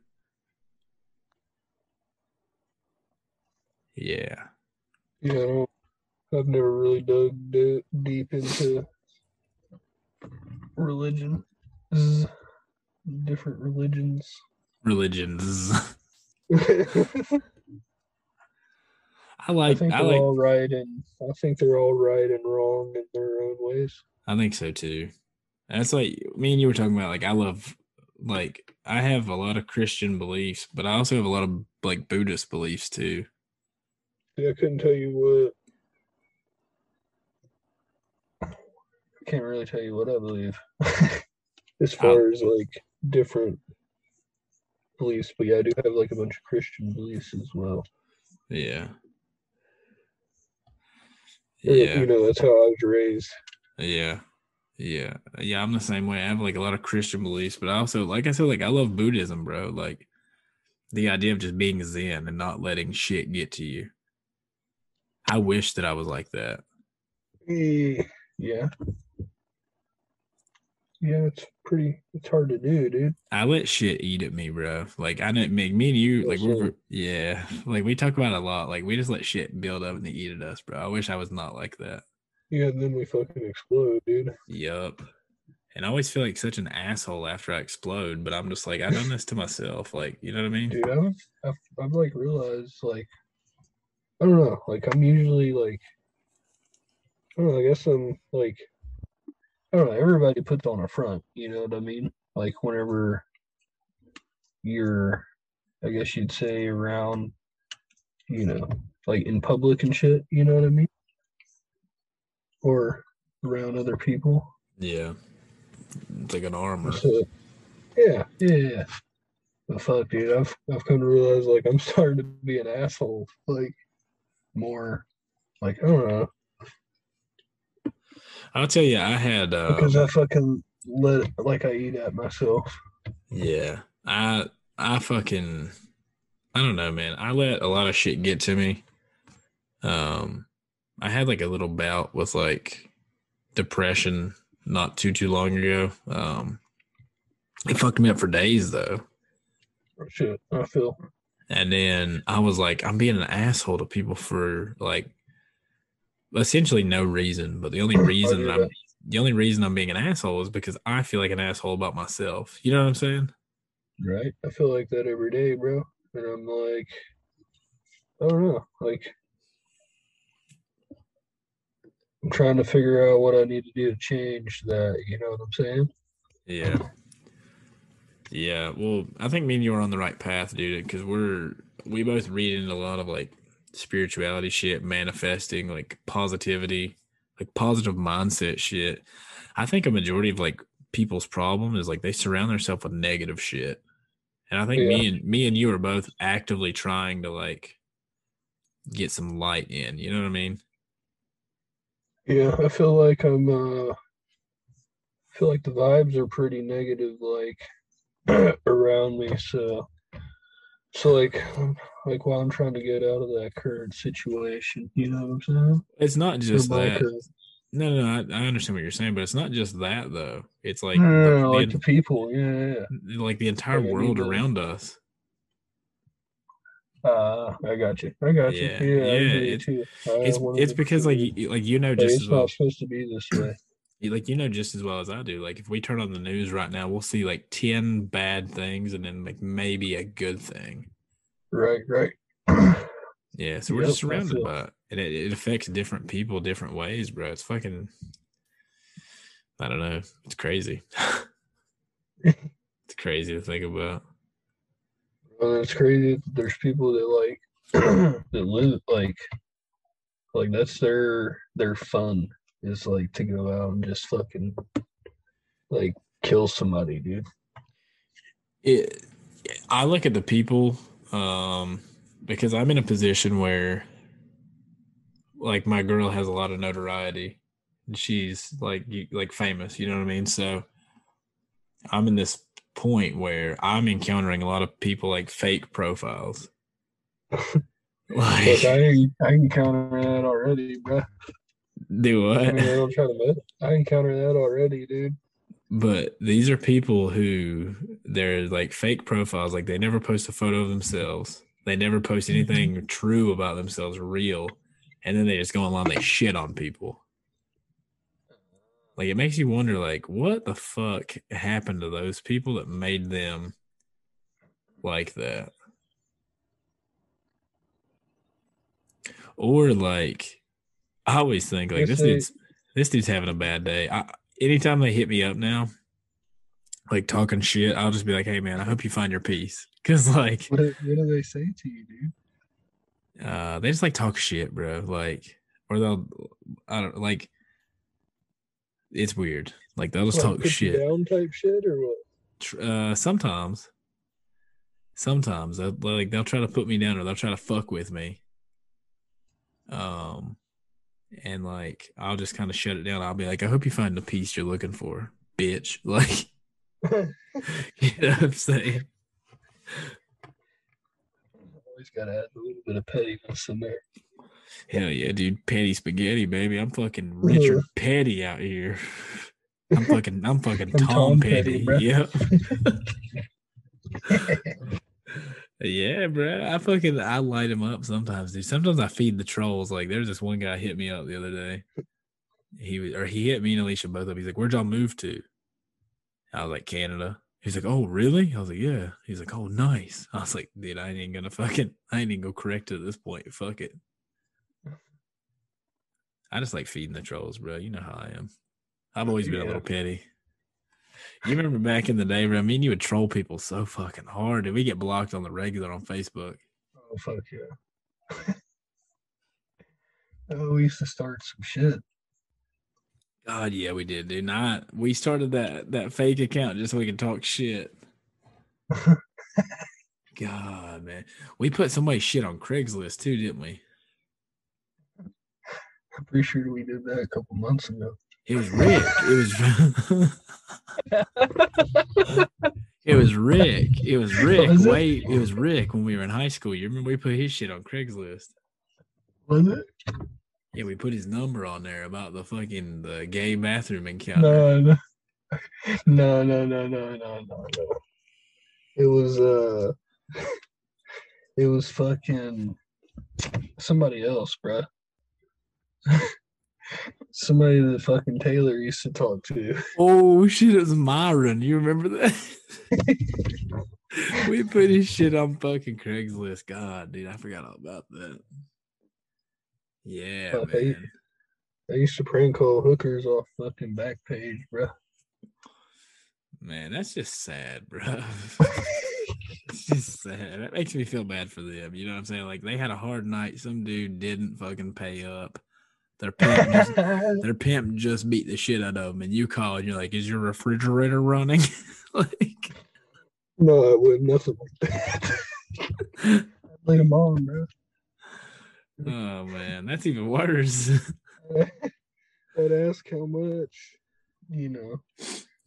Yeah. Yeah, I don't, I've never really dug d- deep into religion. Z- different religions. Religions. I like. I think I they're like, all right, and I think they're all right and wrong in their own ways. I think so too. That's like me and you were talking about. Like I love, like I have a lot of Christian beliefs, but I also have a lot of like Buddhist beliefs too. Yeah, I couldn't tell you what. I can't really tell you what I believe, as far I, as like different beliefs. But yeah, I do have like a bunch of Christian beliefs as well. Yeah. Yeah. You know, that's how I was raised. Yeah. Yeah. Yeah, I'm the same way. I have, like, a lot of Christian beliefs, but I also, like I said, like, I love Buddhism, bro. Like, the idea of just being Zen and not letting shit get to you. I wish that I was like that. Yeah. Yeah, it's pretty, it's hard to do, dude. I let shit eat at me, bro. Like, I didn't make me and you, like, we're, yeah, like, we talk about it a lot. Like, we just let shit build up and they eat at us, bro. I wish I was not like that. Yeah, and then we fucking explode, dude. Yup. And I always feel like such an asshole after I explode, but I'm just like, I've done this to myself. Like, you know what I mean? Dude, I've, I've, I've, like, realized, like, I don't know. Like, I'm usually, like, I don't know, I guess I'm, like, I don't know, everybody puts on a front, you know what I mean? Like, whenever you're, I guess you'd say, around, you know, like in public and shit, you know what I mean? Or around other people. Yeah. It's like an armor. So, yeah, yeah, yeah. But fuck, dude, I've, I've come to realize, like, I'm starting to be an asshole. Like, more, like, I don't know. I'll tell you, I had uh, because I fucking let like I eat at myself. Yeah, I I fucking I don't know, man. I let a lot of shit get to me. Um, I had like a little bout with like depression not too too long ago. Um, it fucked me up for days though. Shit, I feel. And then I was like, I'm being an asshole to people for like. Essentially no reason, but the only reason I'm the only reason I'm being an asshole is because I feel like an asshole about myself. You know what I'm saying? Right. I feel like that every day, bro. And I'm like, I don't know. Like, I'm trying to figure out what I need to do to change that. You know what I'm saying? Yeah. Yeah. Well, I think me and you are on the right path, dude, because we're we both read into a lot of like. Spirituality shit, manifesting, like positivity, like positive mindset shit. I think a majority of like people's problem is like they surround themselves with negative shit. And I think yeah. me and me and you are both actively trying to like get some light in, you know what I mean? Yeah, I feel like I'm uh I feel like the vibes are pretty negative like around me, so So, like, like while I'm trying to get out of that current situation, you know what I'm saying? It's not just that. Current. No, no, no I, I understand what you're saying, but it's not just that, though. It's like, no, no, the, no, like the, the people, yeah, yeah. Like the entire yeah, world yeah. around us. Uh, I got you. I got yeah. you. Yeah, yeah. It, too. It's, it's because, like, you, like, you know, just it's as well. It's not supposed to be this way. Like, you know just as well as I do, like, if we turn on the news right now, we'll see, like, ten bad things and then, like, maybe a good thing. Right, right. Yeah, so we're yep, just surrounded by it. And it, it affects different people different ways, bro. It's fucking, I don't know. It's crazy. It's crazy to think about. Well, it's crazy that there's people that, like, that live, like, like, that's their their fun. Is like to go out and just fucking like kill somebody, dude. it, I look at the people um, because I'm in a position where, like, my girl has a lot of notoriety. And she's, like, like famous, you know what I mean? So I'm in this point where I'm encountering a lot of people, like, fake profiles. Like, Look, I ain't, I encounter that already, bro. Do what? I, mean, I, don't try to I encounter that already, dude. But these are people who, they're like fake profiles. Like, they never post a photo of themselves. They never post anything true about themselves, real. And then they just go online, they shit on people. Like, it makes you wonder, like, what the fuck happened to those people that made them like that? Or, like, I always think, like, this dude's this dude's having a bad day. I, anytime they hit me up now, like, talking shit, I'll just be like, hey, man, I hope you find your peace. Because, like... What, what do they say to you, dude? Uh, they just, like, talk shit, bro. Like, or they'll... I don't... Like, it's weird. Like, they'll just talk shit. Down type shit or what? Uh, sometimes. Sometimes. They'll, like, they'll try to put me down or they'll try to fuck with me. Um, and like, I'll just kind of shut it down. I'll be like, I hope you find the peace you're looking for, bitch. Like, you know what I'm saying? Always got to add a little bit of pettiness in there. Hell yeah, dude. Petty spaghetti, baby. I'm fucking Richard yeah. Petty out here. I'm fucking, I'm fucking Tom, Tom Petty. Petty yep. Yeah, bro. I fucking I light him up sometimes, dude. Sometimes I feed the trolls. Like, there's this one guy hit me up the other day. He was, or he hit me and Alicia both up. He's like, "Where'd y'all move to?" I was like, "Canada." He's like, "Oh, really?" I was like, "Yeah." He's like, "Oh, nice." I was like, "Dude, I ain't even gonna fucking I ain't even go correct at this point. Fuck it." I just like feeding the trolls, bro. You know how I am. I've always been yeah. a little petty. You remember back in the day, bro? I mean, you would troll people so fucking hard. Did we get blocked on the regular on Facebook? Oh, fuck yeah. Oh, we used to start some shit. God, yeah, we did, dude. Not, we started that, that fake account just so we could talk shit. God, man. We put somebody's shit on Craigslist, too, didn't we? I'm pretty sure we did that a couple months ago. It was Rick. It was It was Rick. It was Rick. Was it? Wait, it was Rick when we were in high school. You remember we put his shit on Craigslist? Was it? Yeah, we put his number on there about the fucking the gay bathroom encounter. No, no. No, no, no, no, no, no, no. It was uh it was fucking somebody else, bruh. Somebody that fucking Taylor used to talk to. Oh shit, it was Myron. You remember that? We put his shit on fucking Craigslist. God, dude, I forgot all about that. Yeah, uh, man. I, I used to prank call hookers off fucking Backpage, bro. Man, that's just sad, bro. It's just sad. That makes me feel bad for them. You know what I'm saying? Like, they had a hard night. Some dude didn't fucking pay up. Their pimp, just, their pimp just beat the shit out of them, and you call and you're like, "Is your refrigerator running?" Like, no, it wasn't nothing like that. I played them on, bro. Oh man, that's even worse. I'd ask how much, you know.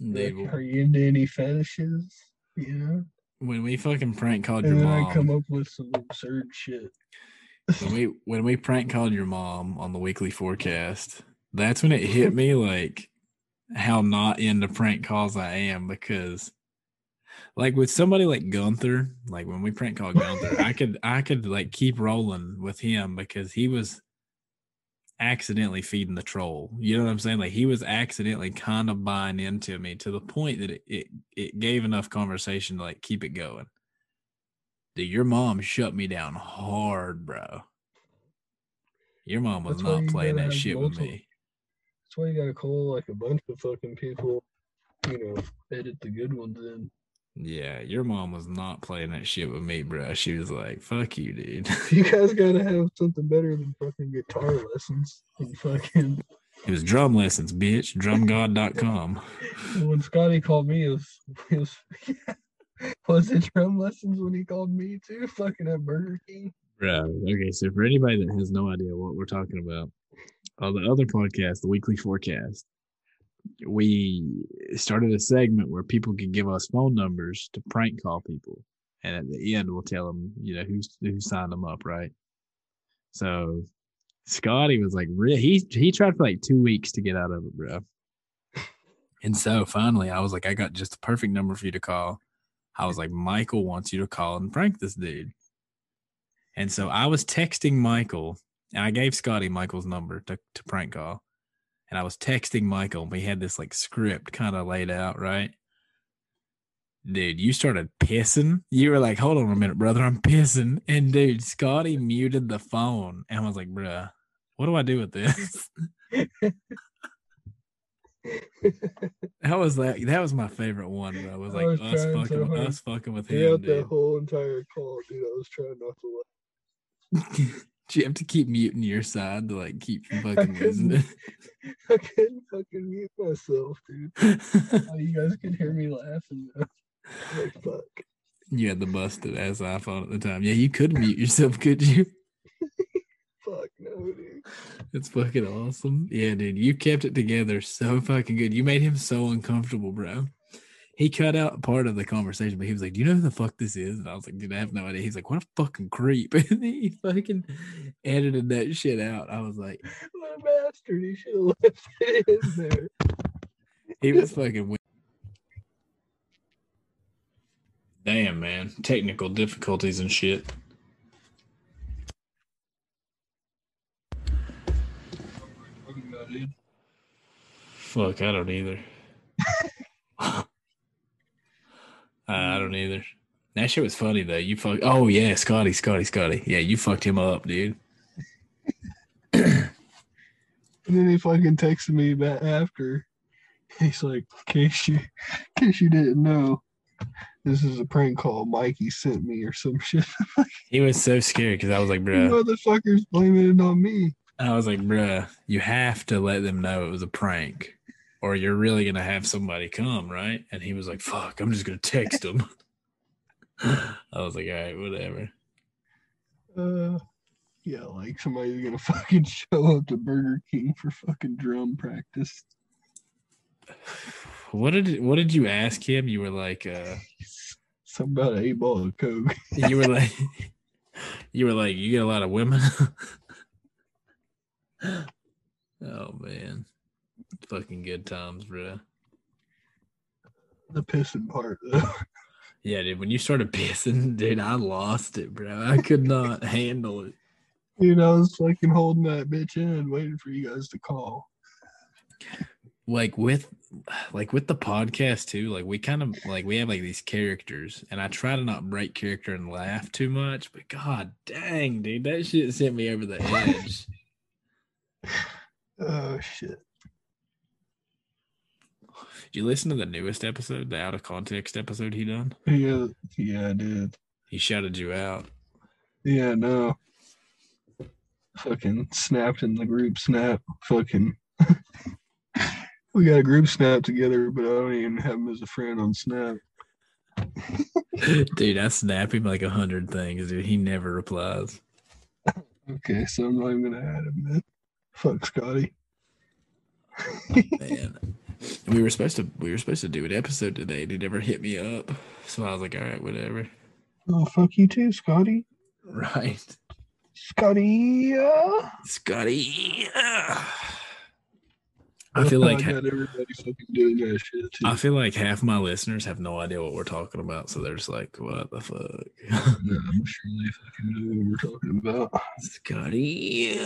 Like, are you into any fetishes? You know. When we fucking prank called and your mom, I come up with some absurd shit. When we when we prank called your mom on the Weekly Forecast, that's when it hit me like how not into prank calls I am, because like with somebody like Gunther, like when we prank called Gunther, I could I could like keep rolling with him because he was accidentally feeding the troll. You know what I'm saying? Like he was accidentally kind of buying into me to the point that it it, it gave enough conversation to like keep it going. Dude, your mom shut me down hard, bro. Your mom was not playing that shit with me. That's why you gotta call like a bunch of fucking people, you know, edit the good ones in. Yeah, your mom was not playing that shit with me, bro. She was like, fuck you, dude. You guys gotta have something better than fucking guitar lessons and fucking... It was drum lessons, bitch. drum god dot com. When Scotty called me, it was... It was... was it drum lessons when he called me too? Fucking at Burger King. Bro, okay, so for anybody that has no idea what we're talking about, on the other podcast, the Weekly Forecast, we started a segment where people could give us phone numbers to prank call people. And at the end, we'll tell them, you know, who's, who signed them up, right? So Scotty was like, he he tried for like two weeks to get out of it, bro. And so finally, I was like, I got just the perfect number for you to call. I was like, Michael wants you to call and prank this dude. And so I was texting Michael, and I gave Scotty Michael's number to, to prank call. And I was texting Michael. We had this like script kind of laid out, right? Dude, you started pissing. You were like, hold on a minute, brother, I'm pissing. And dude, Scotty muted the phone. And I was like, bruh, what do I do with this? That was like, that was my favorite one, bro. It was like, was us, fucking, so us fucking with him, dude. That whole entire call, dude, I was trying not to laugh. Do you have to keep muting your side to like keep fucking losing it? I couldn't fucking mute myself, dude. You guys could hear me laughing though. Like, fuck. You had the busted ass iPhone at the time. Yeah, you could mute yourself, could you? Fuck no, dude. It's fucking awesome. Yeah, dude, you kept it together so fucking good. You made him so uncomfortable, bro. He cut out part of the conversation, but he was like, do you know who the fuck this is? And I was like, dude, I have no idea. He's like, what a fucking creep. And he fucking edited that shit out. I was like, what a bastard. He should have left it in there. He was fucking. Damn, man. Technical difficulties and shit. Fuck, I don't either. Uh, I don't either. That shit was funny though. You fuck. Oh yeah, Scotty, Scotty, Scotty. Yeah, you fucked him up, dude. And then he fucking texted me back after. He's like, "In case you, in case you didn't know, this is a prank call Mikey sent me or some shit." He was so scared because I was like, "Bruh, motherfuckers blaming it on me." I was like, "Bruh, you have to let them know it was a prank." Or you're really going to have somebody come, right? And he was like, fuck, I'm just going to text him. I was like, all right, whatever. Uh, yeah, like somebody's going to fucking show up to Burger King for fucking drum practice. What did what did you ask him? You were like... Uh, something about an eight ball of Coke. you were like, You were like, you get a lot of women? Oh, man. Fucking good times, bro. The pissing part, though. Yeah, dude. When you started pissing, dude, I lost it, bro. I could not handle it. Dude, I was fucking holding that bitch in, waiting for you guys to call. Like with, like with the podcast too. Like we kind of like we have like these characters, and I try to not break character and laugh too much. But god dang, dude, that shit sent me over the edge. Oh shit. Did you listen to the newest episode, the out of context episode he done? Yeah, yeah, I did. He shouted you out. Yeah, no. Fucking snapped in the group snap. Fucking. We got a group snap together, but I don't even have him as a friend on Snap. Dude, I snap him like a hundred things, dude. He never replies. Okay, so I'm not even gonna add him, man. Fuck Scotty. Man. We were supposed to we were supposed to do an episode today. And he never hit me up, so I was like, "All right, whatever." Oh, fuck you too, Scotty. Right, Scotty. Scotty. I feel like I got everybody fucking doing that shit too. I feel like half my listeners have no idea what we're talking about, so they're just like, "What the fuck?" No, I'm sure they fucking know what we're talking about, Scotty.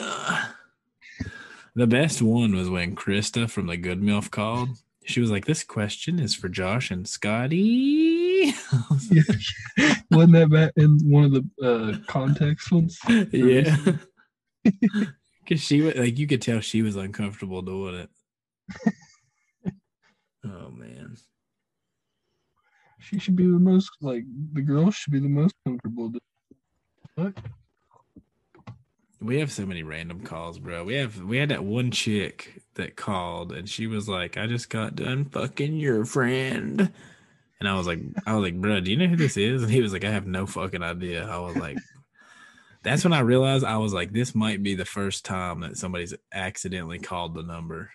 The best one was when Krista from the Good Milf called. She was like, this question is for Josh and Scotty. Yeah. Wasn't that back in one of the uh, context ones? Yeah. Because she was like, you could tell she was uncomfortable doing it. Oh, man. She should be the most, like, the girl should be the most comfortable. What? We have so many random calls, bro. We have we had that one chick that called, and she was like, I just got done fucking your friend. And I was like, I was like, bro, do you know who this is? And he was like, I have no fucking idea. I was like, that's when I realized I was like, this might be the first time that somebody's accidentally called the number.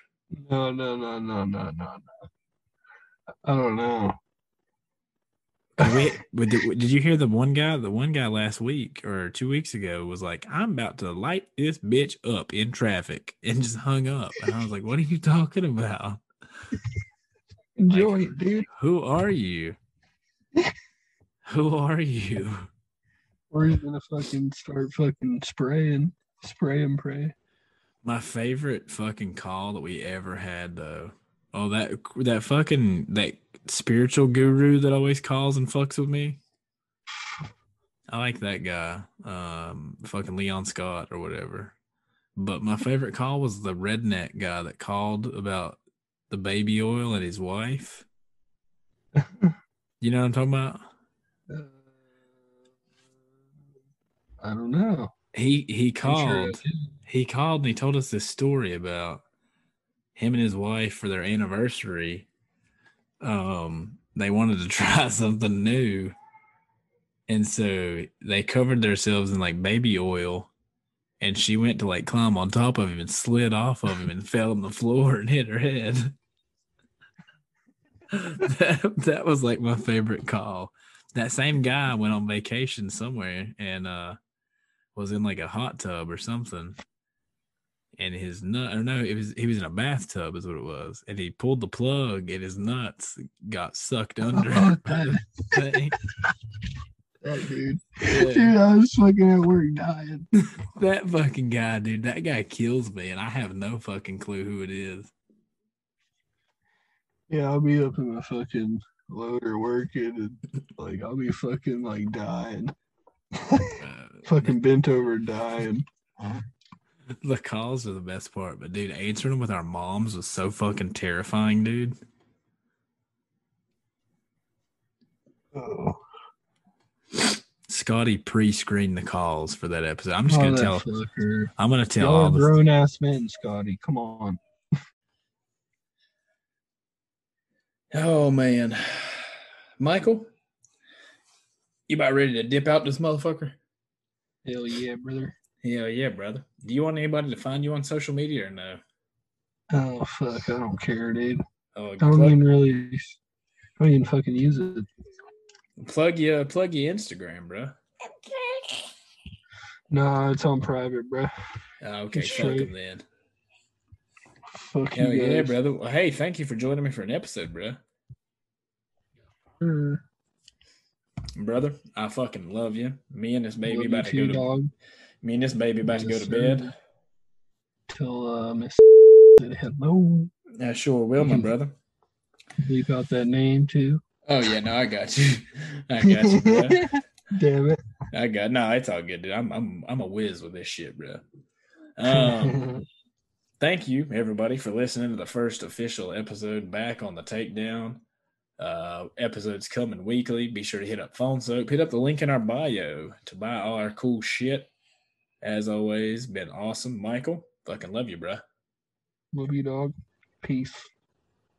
No, no, no, no, no, no, no. I don't know. we, we, did, did you hear the one guy? The one guy last week or two weeks ago was like, I'm about to light this bitch up in traffic, and just hung up. And I was like, what are you talking about? Enjoy like, it, dude. Who are you? Who are you? Or he's going to fucking start fucking spraying. Spray and pray. My favorite fucking call that we ever had, though. Oh, that that fucking, that spiritual guru that always calls and fucks with me. I like that guy. Um, fucking Leon Scott or whatever. But my favorite call was the redneck guy that called about the baby oil and his wife. You know what I'm talking about? Uh, I don't know. He he called. Sure he called and he told us this story about him and his wife for their anniversary. Um, they wanted to try something new, and so they covered themselves in like baby oil. And she went to like climb on top of him and slid off of him and fell on the floor and hit her head. That, that was like my favorite call. That same guy went on vacation somewhere and uh, was in like a hot tub or something. And his nut, I don't know, it was, he was in a bathtub is what it was. And he pulled the plug and his nuts got sucked under. Oh, by the thing. That dude. Yeah. Dude, I was fucking at work dying. That fucking guy, dude. That guy kills me, and I have no fucking clue who it is. Yeah, I'll be up in my fucking loader working, and like I'll be fucking like dying, uh, fucking bent over dying. The calls are the best part, but dude, answering them with our moms was so fucking terrifying, dude. Oh. Scotty pre-screened the calls for that episode. I'm just oh, gonna tell. Fucker. I'm gonna tell Y'all all the grown ass men, Scotty. Come on. Oh man, Michael, you about ready to dip out this motherfucker? Hell yeah, brother. Hell yeah, brother. Do you want anybody to find you on social media or no? Oh fuck, I don't care, dude. Oh, I don't plug- even really. I don't even fucking use it. Plug your plug your Instagram, bro. Okay. No, it's on private, bro. Oh, okay, it's fuck him then. Fuck you, yeah, brother. Well, hey, thank you for joining me for an episode, bro. Sure. Brother, I fucking love you. Me and this baby love about to too, go to dog. Me and this baby about yes, to go to sir. bed. Till uh, Miss said hello. I sure will, my brother. Bleep out that name too. Oh, yeah, no, I got you. I got you, bro. Damn it. I got No, it's all good, dude. I'm I'm, I'm a whiz with this shit, bro. Um, thank you, everybody, for listening to the first official episode back on The Takedown. Uh, episodes coming weekly. Be sure to hit up PhoneSoap. Hit up the link in our bio to buy all our cool shit. As always, been awesome. Michael, fucking love you, bro. Love you, dog. Peace.